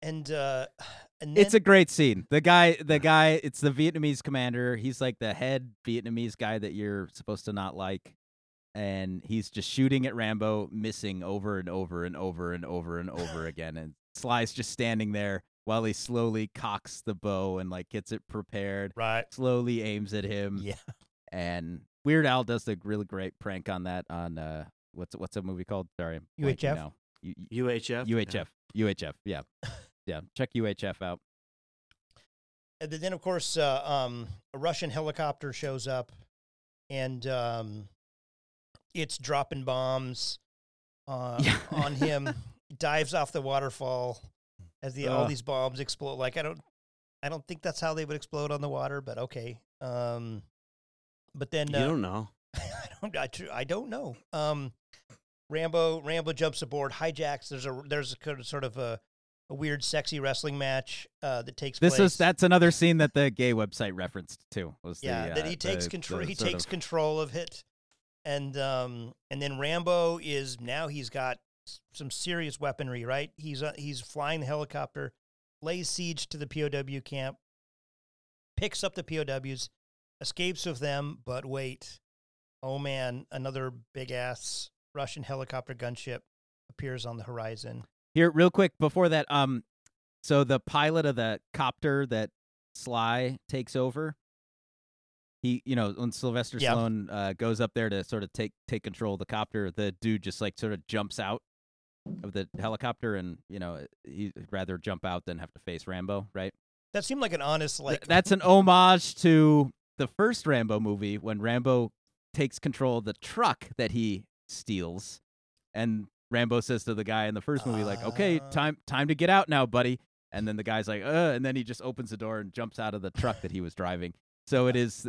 And then it's a great scene. The guy, it's the Vietnamese commander. He's like the head Vietnamese guy that you're supposed to not like. And he's just shooting at Rambo, missing over and over and over and over and over again. And Sly's just standing there while he slowly cocks the bow and like gets it prepared. Right. Slowly aims at him. Yeah. And Weird Al does a really great prank on that on what's a movie called? Sorry, UHF. No. UHF. UHF. Yeah. UHF. Yeah, yeah. Check UHF out. And then, of course, a Russian helicopter shows up, and it's dropping bombs on him. Dives off the waterfall as all these bombs explode. Like I don't think that's how they would explode on the water, but okay. But then you don't know. I don't know. Rambo jumps aboard, hijacks. There's a sort of a weird, sexy wrestling match that takes place. That's another scene that the gay website referenced too. That he takes control. He takes control of it, and then Rambo he's got some serious weaponry. Right, he's flying the helicopter, lays siege to the POW camp, picks up the POWs. Escapes with them, but wait. Oh, man, another big-ass Russian helicopter gunship appears on the horizon. Here, real quick, before that, so the pilot of the copter that Sly takes over, he, when Sylvester Stallone goes up there to sort of take control of the copter, the dude just, sort of jumps out of the helicopter, and, he'd rather jump out than have to face Rambo, right? That seemed like an honest, That's an homage to the first Rambo movie, when Rambo takes control of the truck that he steals, and Rambo says to the guy in the first movie, okay, time to get out now, buddy. And then the guy's and then he just opens the door and jumps out of the truck that he was driving. So it is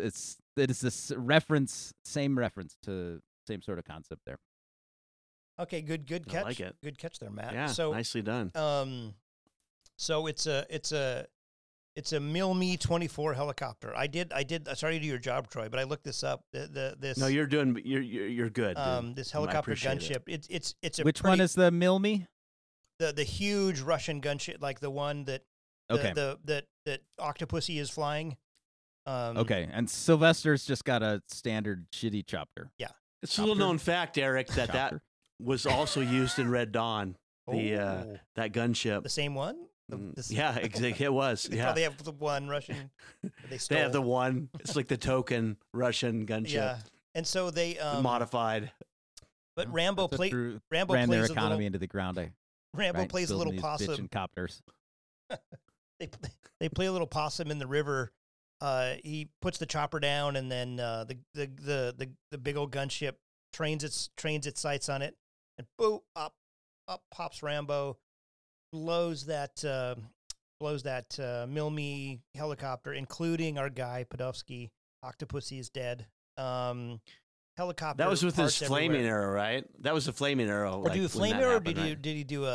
this reference to same sort of concept there. Okay, good catch. I like it. Good catch there, Matt. Yeah, so nicely done. So it's a Mil-Me-24 helicopter. I did. Sorry to do your job, Troy, but I looked this up. No, you're doing. You're good. This helicopter gunship. It's a. Which one is the Mil-Me? The huge Russian gunship, like the one that. Okay. That Octopussy is flying. Okay, and Sylvester's just got a standard shitty chopper. Yeah, it's a little known fact, Eric, that was also used in Red Dawn. That gunship. The same one. Yeah, it was. Yeah, they have the one Russian. They have the one. It's like the token Russian gunship. Yeah, and so they modified. But Rambo ran plays their economy into the ground. Rambo plays a little possum. Copters. they play a little possum in the river. He puts the chopper down, and then the big old gunship trains its sights on it, and boom, up pops Rambo. Blows that Mil-Me helicopter, including our guy Podovsky. Octopussy is dead. Helicopter. That was with his flaming arrow, right? That was a flaming arrow. Or do you flame arrow? Did he do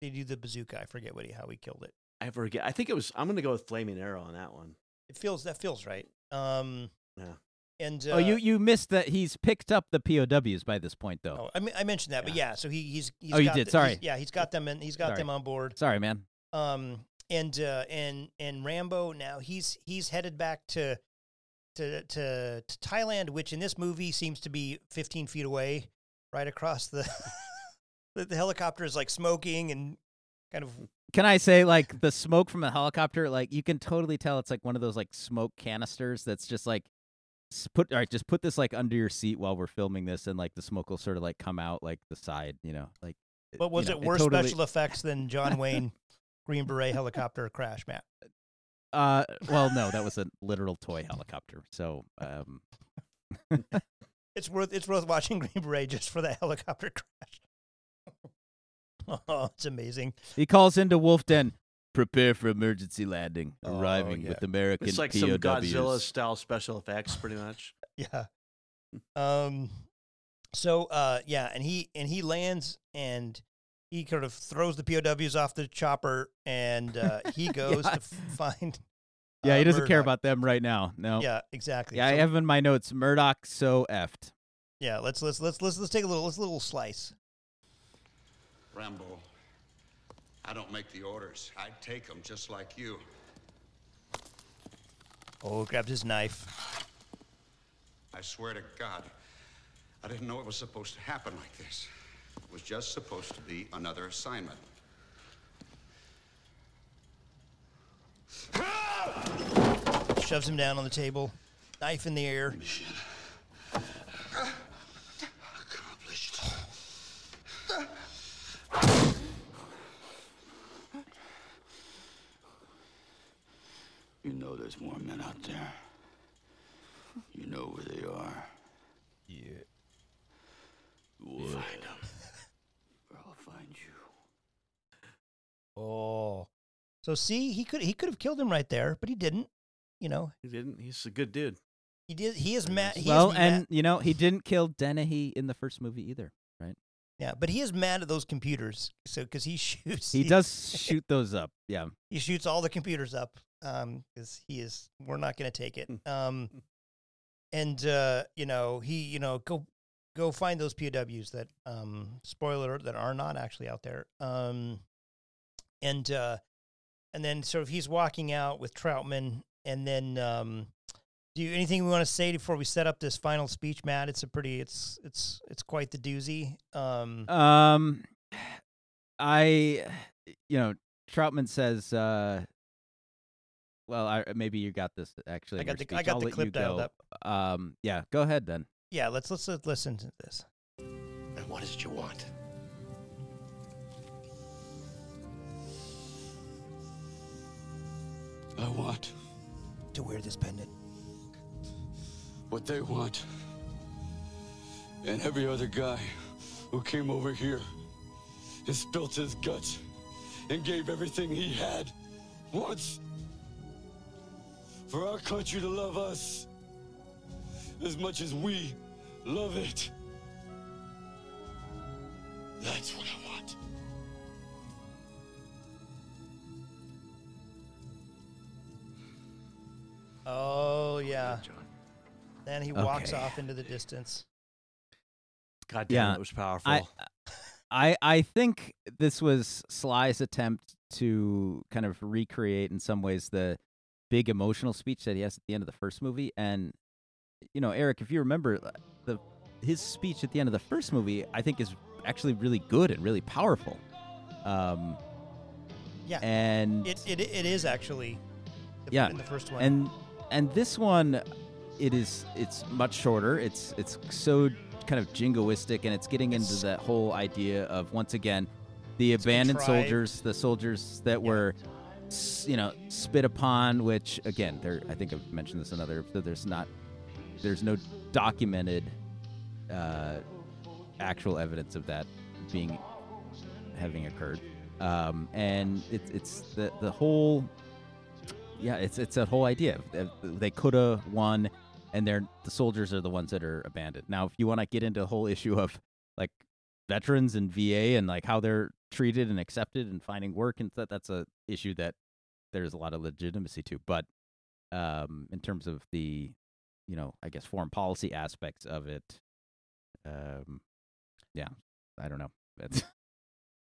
the bazooka? I forget how he killed it. I forget. I think it was. I'm going to go with flaming arrow on that one. That feels right. Yeah. And you missed that he's picked up the POWs by this point, though. Oh, I mentioned that, but yeah. So he's you did. Sorry. He's got them and he's got them on board. Sorry, man. And Rambo now he's headed back to Thailand, which in this movie seems to be 15 feet away, right across the the helicopter is smoking and kind of. Can I say, the smoke from the helicopter? You can totally tell it's one of those smoke canisters that's just just put this under your seat while we're filming this, and the smoke will sort of come out the side, But was it worse special effects than John Wayne Green Beret helicopter crash, Matt? Well, no, that was a literal toy helicopter. So, it's worth watching Green Beret just for that helicopter crash. Oh, it's amazing. He calls into Wolf Den. Prepare for emergency landing. Arriving with American POWs. It's POWs. Some Godzilla-style special effects, pretty much. Yeah. And he lands, and he kind of throws the POWs off the chopper, and he goes to find. Yeah, he doesn't care about them right now. No. Yeah, exactly. Yeah, so, I have in my notes Murdoch so effed. Yeah, let's take a little slice. Rambo. I don't make the orders. I take them just like you. Oh, grabbed his knife. I swear to God, I didn't know it was supposed to happen like this. It was just supposed to be another assignment. Shoves him down on the table. Knife in the air. Mission accomplished. You know there's more men out there. You know where they are. Yeah. We'll find them. Or I'll find you. Oh. So see, he could have killed him right there, but he didn't. You know, he didn't. He's a good dude. He did. He is mad. You know, he didn't kill Dennehy in the first movie either, right? Yeah, but he is mad at those computers. So because he shoots, he does shoot those up. Yeah, he shoots all the computers up. Because he is, we're not going to take it. You know, go find those POWs that, spoiler, that are not actually out there. And then sort of he's walking out with Troutman, and then do you anything we want to say before we set up this final speech, Matt? It's quite the doozy. Troutman says, maybe you got this actually. I got the clip dialed up. Yeah, go ahead then. Yeah, let's listen to this. And what is it you want? I want to wear this pendant. What they want, and every other guy who came over here and spilt his guts and gave everything he had once for our country to love us as much as we love it. That's what I want. Oh, yeah. Then he walks off into the distance. God damn, that was powerful. I think this was Sly's attempt to kind of recreate in some ways the big emotional speech that he has at the end of the first movie. And, you know, Eric, if you remember, his speech at the end of the first movie, I think, is actually really good and really powerful. Yeah. And it is actually in the first one. And this one, it's much shorter. It's so kind of jingoistic, and it's getting into that whole idea of, once again, the abandoned soldiers, the soldiers that were, you know, spit upon, which, again, I think I've mentioned this in another episode, there's no documented actual evidence of that having occurred. And it's the whole... Yeah, it's that whole idea. They could have won, and the soldiers are the ones that are abandoned. Now, if you want to get into the whole issue of, like, veterans and VA and, like, how they're treated and accepted and finding work and stuff, that's a issue that there's a lot of legitimacy to. But in terms of the, you know, I guess foreign policy aspects of it, yeah, I don't know. That's...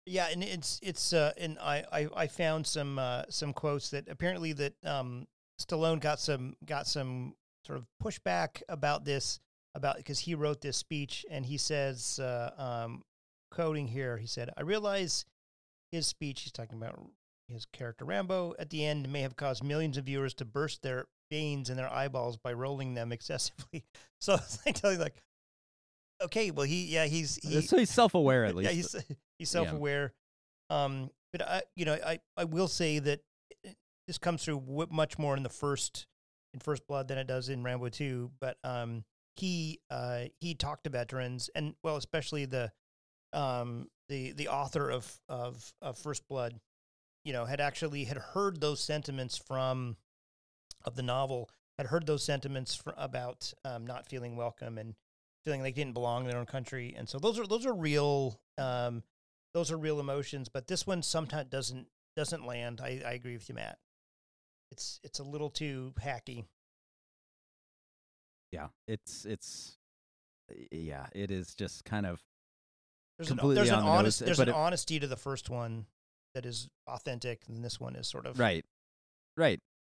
Yeah, and and I found some quotes that apparently that Stallone got some sort of pushback about this, about because he wrote this speech, and he says, quoting here, he said, "I realize his speech," he's talking about his character Rambo, "at the end may have caused millions of viewers to burst their veins and their eyeballs by rolling them excessively." So it's like, okay, well, so he's self-aware at least. Yeah, he's self-aware. Yeah. But I will say that this comes through much more in the First Blood than it does in Rambo 2. But he talked to veterans, and, well, especially the author of First Blood, you know, had heard those sentiments of the novel, had heard those sentiments about not feeling welcome and feeling like they didn't belong in their own country. And so those are real, emotions, but this one sometimes doesn't land. I agree with you, Matt. It's a little too hacky. Yeah. It is just kind of completely there's an honesty to the first one that is authentic, and this one is sort of right.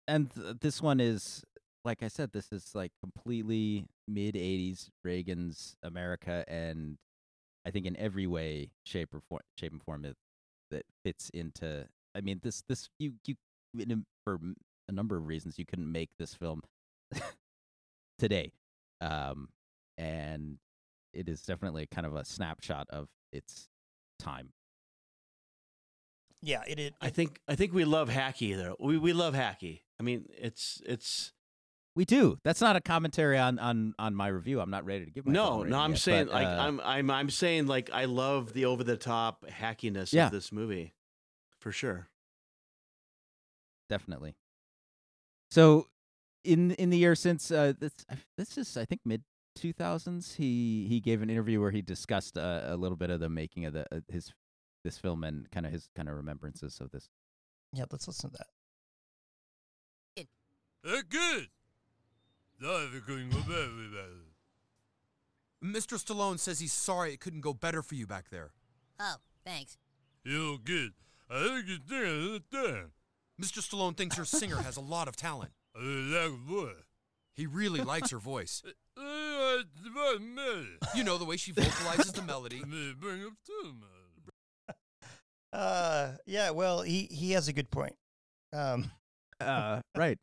And this one is, like I said, this is like completely mid-'80s Reagan's America, and I think in every way, shape, and form, that fits into. I mean, this you for a number of reasons you couldn't make this film today. And it is definitely kind of a snapshot of its time. Yeah, it is. I think we love hacky though. We love hacky. I mean, it's we do. That's not a commentary on my review. I'm not ready to give my no. I'm yet, saying but, like I'm saying like I love the over the top hackiness of this movie, for sure. Definitely. So, in the year since this is I think mid 2000s, he gave an interview where he discussed a little bit of the making of this film and kind of his kind of remembrances of this. Yeah, let's listen to that. Good. Mr. Stallone says he's sorry it couldn't go better for you back there. Oh, thanks. You're good. I think you think I understand. Mr. Stallone thinks your singer has a lot of talent. I like her voice. He really likes her voice. You know, the way she vocalizes the melody. Yeah, well, he has a good point. Right.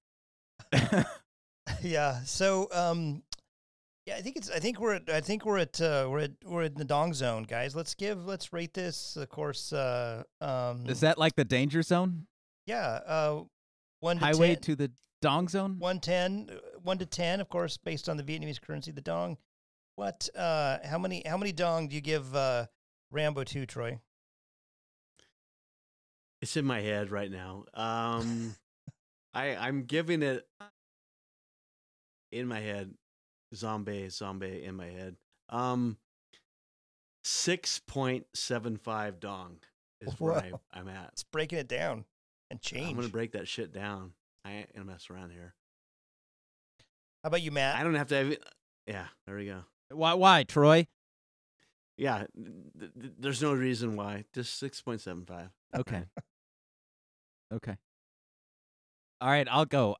Yeah. So, yeah, I think we're at the dong zone, guys. Let's rate this. Of course. Is that like the danger zone? Yeah. 1 to highway 10. To the dong zone. 1 to 10, of course, based on the Vietnamese currency, the dong. What? How many dong do you give Rambo 2, Troy? It's in my head right now. I'm giving it in my head. Zombie in my head. 6.75 dong is where I'm at. It's breaking it down and change. I'm going to break that shit down. I ain't going to mess around here. How about you, Matt? I don't have to have it. Yeah, there we go. Why, Troy? Yeah, there's no reason why. Just 6.75. Okay. Okay. All right, I'll go.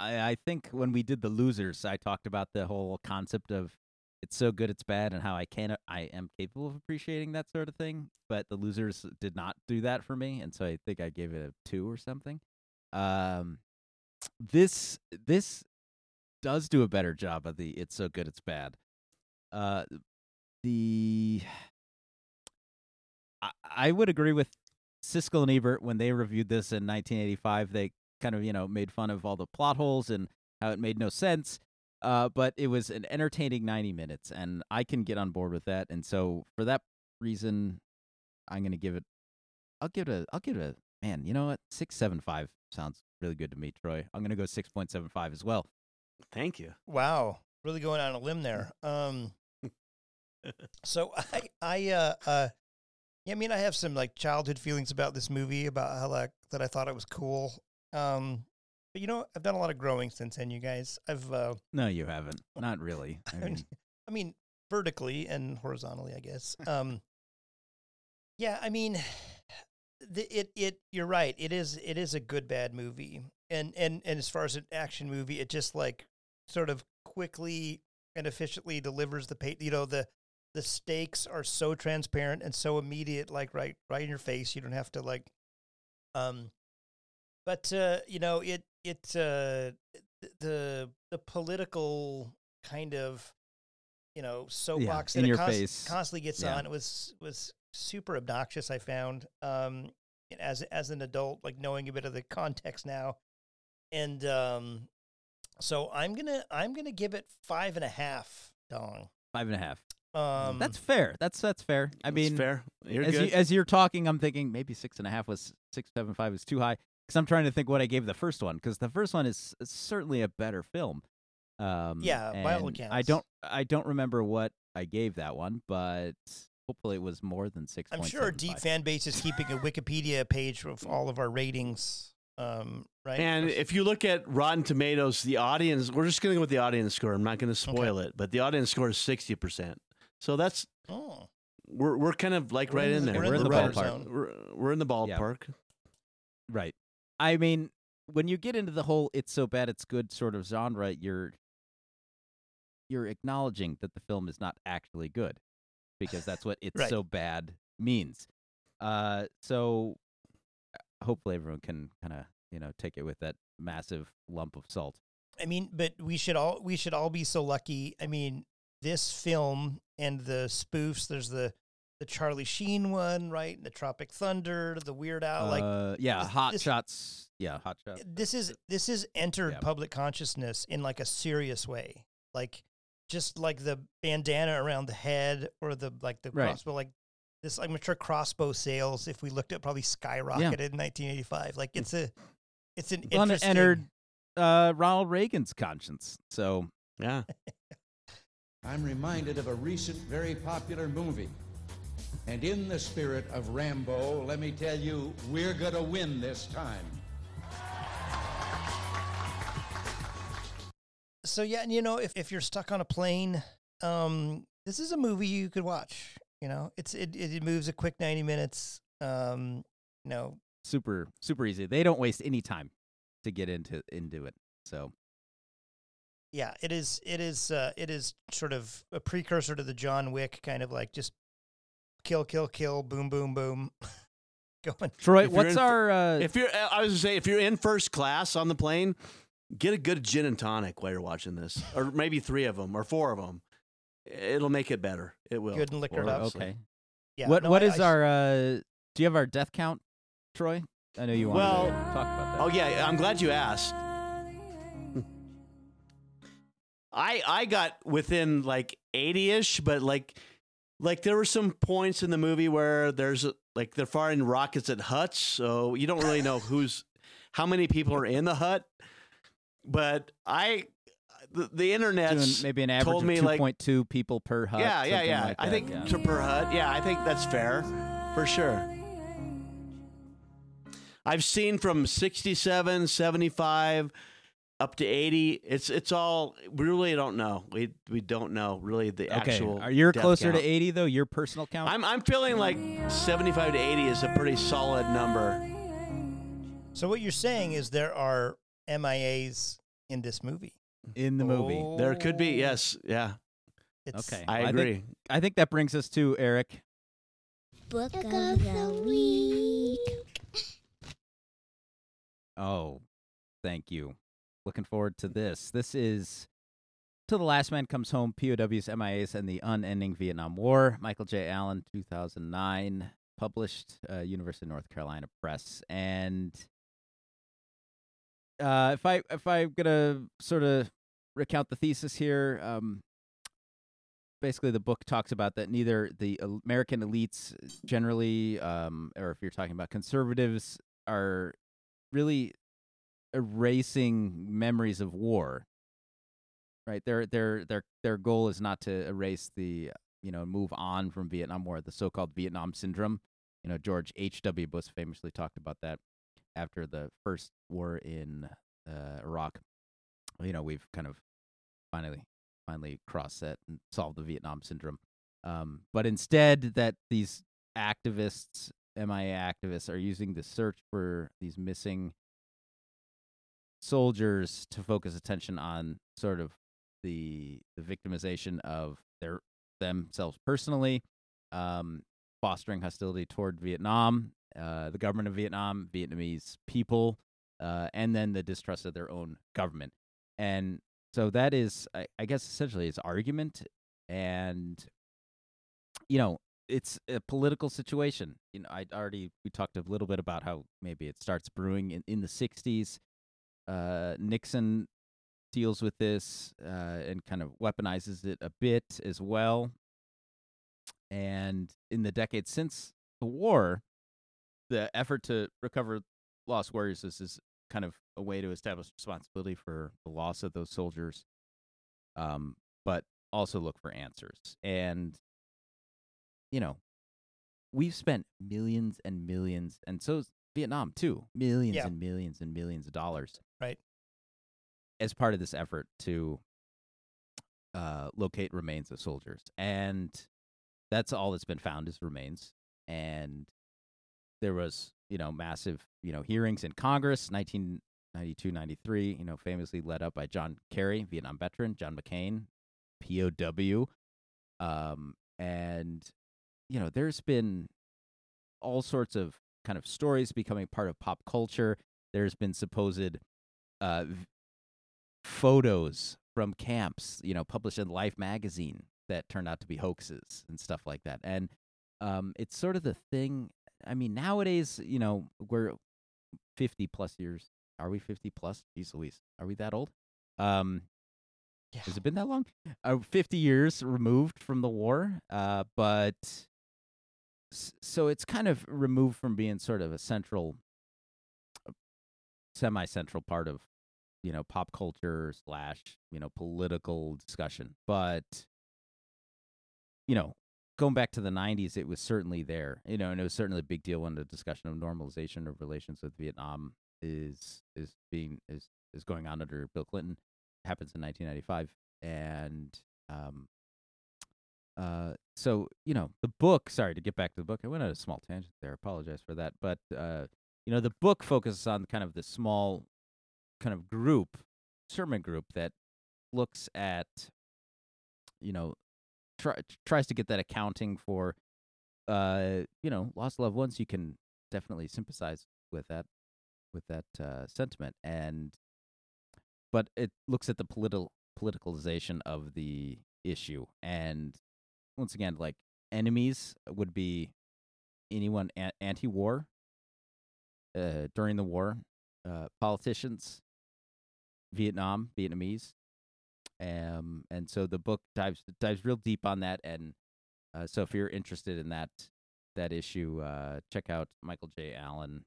I think when we did The Losers, I talked about the whole concept of it's so good it's bad and how I am capable of appreciating that sort of thing, but The Losers did not do that for me, and so I think I gave it a 2 or something. This does do a better job of the it's so good it's bad. I would agree with Siskel and Ebert when they reviewed this in 1985. They kind of, made fun of all the plot holes and how it made no sense. But it was an entertaining 90 minutes, and I can get on board with that. And so for that reason, I'm going to give it. I'll give it a man. You know what? 6.75 sounds really good to me, Troy. I'm going to go 6.75 as well. Thank you. Wow, really going on a limb there. So I yeah, I mean, I have some like childhood feelings about this movie, about how like that I thought it was cool. But I've done a lot of growing since then, you guys. No, you haven't. Not really. I mean, vertically and horizontally, I guess. Yeah, I mean, you're right. It is a good bad movie, and as far as an action movie, it just like sort of quickly and efficiently delivers the pay. The stakes are so transparent and so immediate, like right in your face. You don't have to like, the political kind of, soapbox that constantly gets on. It was super obnoxious, I found, as an adult, like knowing a bit of the context now. And, so I'm going to give it 5.5 dong. 5.5. That's fair. That's fair. I mean, fair. You're good. As you're talking, I'm thinking maybe 6.5 was 6.75 is too high because I'm trying to think what I gave the first one because the first one is certainly a better film. Yeah, by all accounts. I don't remember what I gave that one, but hopefully it was more than 6. I'm sure our deep fan base is keeping a Wikipedia page of all of our ratings. Right. And if you look at Rotten Tomatoes, the audience, we're just going to go with the audience score. I'm not going to spoil it, but the audience score is 60%. So that's we're kind of like right in there. We're in the ballpark. We're in the ballpark, right? I mean, when you get into the whole "it's so bad it's good" sort of genre, you're acknowledging that the film is not actually good because that's what "it's so bad" means. So hopefully everyone can kind of take it with that massive lump of salt. I mean, but we should all be so lucky. I mean, this film and the spoofs. There's the Charlie Sheen one, right? And the Tropic Thunder, the Weird Al, Hot Shots. Yeah, Hot Shots. This is entered public consciousness in like a serious way, like just like the bandana around the head or the right. Crossbow, like this. I'm sure crossbow sales, if we looked at, probably skyrocketed in 1985. Like it's interesting. Entered Ronald Reagan's conscience. So yeah, I'm reminded of a recent very popular movie. And in the spirit of Rambo, let me tell you, we're gonna win this time. So yeah, and you know, if you're stuck on a plane, this is a movie you could watch. You know, it moves a quick 90 minutes. Super super easy. They don't waste any time to get into it. So yeah, it is sort of a precursor to the John Wick kind of, like, just kill, kill, kill, boom, boom, boom. Going. Troy, what's our? I was gonna say, if you're in first class on the plane, get a good gin and tonic while you're watching this, or maybe 3 of them or 4 of them. It'll make it better. It will. Good and liquored up. Okay. Yeah. What is our? Do you have our death count, Troy? I know you want to talk about that. Oh yeah, I'm glad you asked. I got within like 80-ish, but like. Like, there were some points in the movie where there's, like, they're firing rockets at huts, so you don't really know how many people are in the hut. But the internet maybe an average of 2.2 people per hut. Yeah. Like I think per hut. Yeah, I think that's fair, for sure. I've seen from 67, 75, up to 80, it's all, we really don't know. We don't know really the actual. Are you closer to 80 though? Your personal count? I'm feeling like 75 to 80 is a pretty solid number. So what you're saying is there are MIAs in this movie? In the movie, there could be, yes, yeah. Okay, I agree. I think that brings us to Eric. Book of the week. Oh, thank you. Looking forward to this. This is Till the Last Man Comes Home, POWs, MIAs, and the Unending Vietnam War. Michael J. Allen, 2009, published, University of North Carolina Press. And if I'm going to sort of recount the thesis here, basically the book talks about that neither the American elites generally, or if you're talking about conservatives, are really erasing memories of war, right? Their goal is not to erase the, move on from Vietnam War, the so-called Vietnam syndrome. You know, George H.W. Bush famously talked about that after the first war in Iraq. You know, we've kind of finally crossed that and solved the Vietnam syndrome. But instead, that these activists, MIA activists, are using the search for these missing soldiers to focus attention on sort of the victimization of themselves personally, fostering hostility toward Vietnam, the government of Vietnam, Vietnamese people, and then the distrust of their own government. And so that is, I guess, essentially his argument. And, it's a political situation. We talked a little bit about how maybe it starts brewing in the 60s. Nixon deals with this and kind of weaponizes it a bit as well. And in the decades since the war, the effort to recover lost warriors is kind of a way to establish responsibility for the loss of those soldiers, but also look for answers. And, we've spent millions and millions, and so Vietnam too, millions and millions and millions of dollars. Right. As part of this effort to locate remains of soldiers. And that's all that's been found is remains. And there was, massive, hearings in Congress, 1992, 93, famously led up by John Kerry, Vietnam veteran, John McCain, POW. And, there's been all sorts of kind of stories becoming part of pop culture. There's been supposed photos from camps, you know, published in Life magazine that turned out to be hoaxes and stuff like that. And it's sort of the thing. I mean, nowadays, you know, we're 50 plus years. Are we 50 plus? Jeez Louise, are we that old? Yeah. Has it been that long? 50 years removed from the war, but so it's kind of removed from being sort of a central, semi-central part of, you know, pop culture / you know, political discussion. But, you know, going back to the 90s, it was certainly there, you know, and it was certainly a big deal when the discussion of normalization of relations with Vietnam is going on under Bill Clinton. Happens in 1995, and so, you know, the book, sorry to get back to the book, I went on a small tangent there, I apologize for that, but you know, the book focuses on kind of the small kind of group, sermon group, that looks at, you know, tries to get that accounting for you know, lost loved ones. You can definitely sympathize with that sentiment, and but it looks at the politicalization of the issue. And once again, like, enemies would be anyone anti-war, during the war, politicians, Vietnam, Vietnamese. And so the book dives real deep on that. And so if you're interested in that issue, check out Michael J. Allen,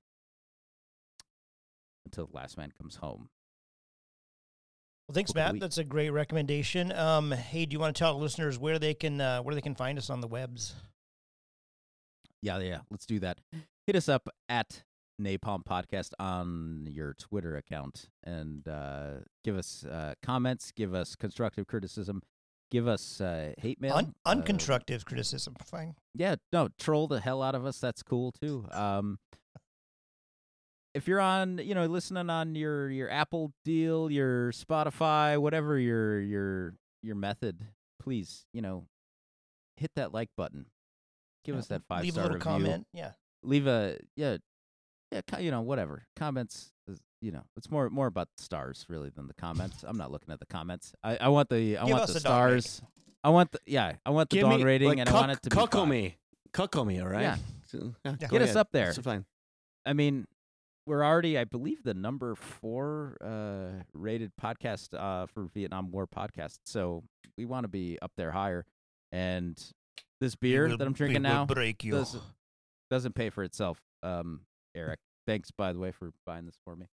Until the Last Man Comes Home. Well, thanks, Matt. That's a great recommendation. Hey, do you want to tell listeners where they can find us on the webs? Yeah. Let's do that. Hit us up at Napalm Podcast on your Twitter account, and give us comments, give us constructive criticism, give us hate mail, unconstructive criticism. Fine. Yeah, no, troll the hell out of us. That's cool too. If you're on, you know, listening on your Apple deal, your Spotify, whatever your method, please, you know, hit that like button. Give us that 5-star review. Leave a little comment, yeah. Leave a, yeah, you know, whatever. Comments, you know, it's more about the stars really than the comments. I'm not looking at the comments. I want the stars. I want the dog rating, like, and I want it to be cuckoo me, all right? Yeah. Yeah. Get us up there. It's fine. I mean, we're already, I believe, the number 4 rated podcast for Vietnam War podcast. So we want to be up there higher. And this beer that I'm drinking now doesn't pay for itself. Eric, thanks, by the way, for buying this for me.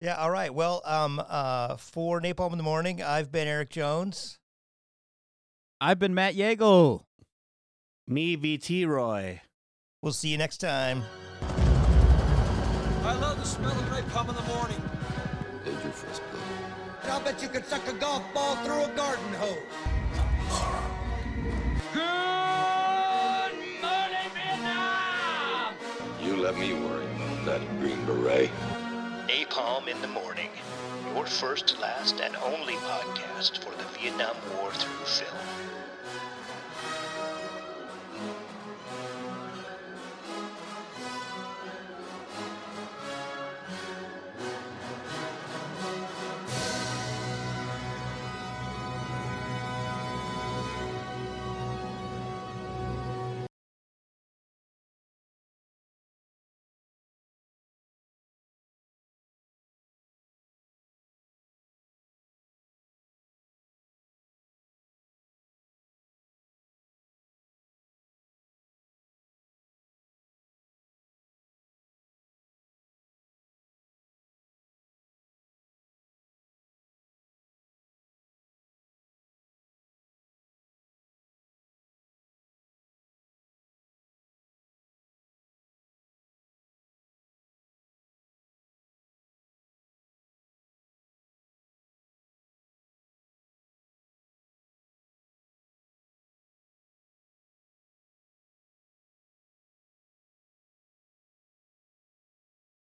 Yeah, all right. Well, for Napalm in the Morning, I've been Eric Jones. I've been Matt Yeagle. Me, VT Roy. We'll see you next time. I love the smell of napalm in the morning. There's your first blood. I'll bet you could suck a golf ball through a garden hose. Good morning, Vietnam! You let me worry about that Green Beret. Napalm in the Morning. Your first, last, and only podcast for the Vietnam War through film.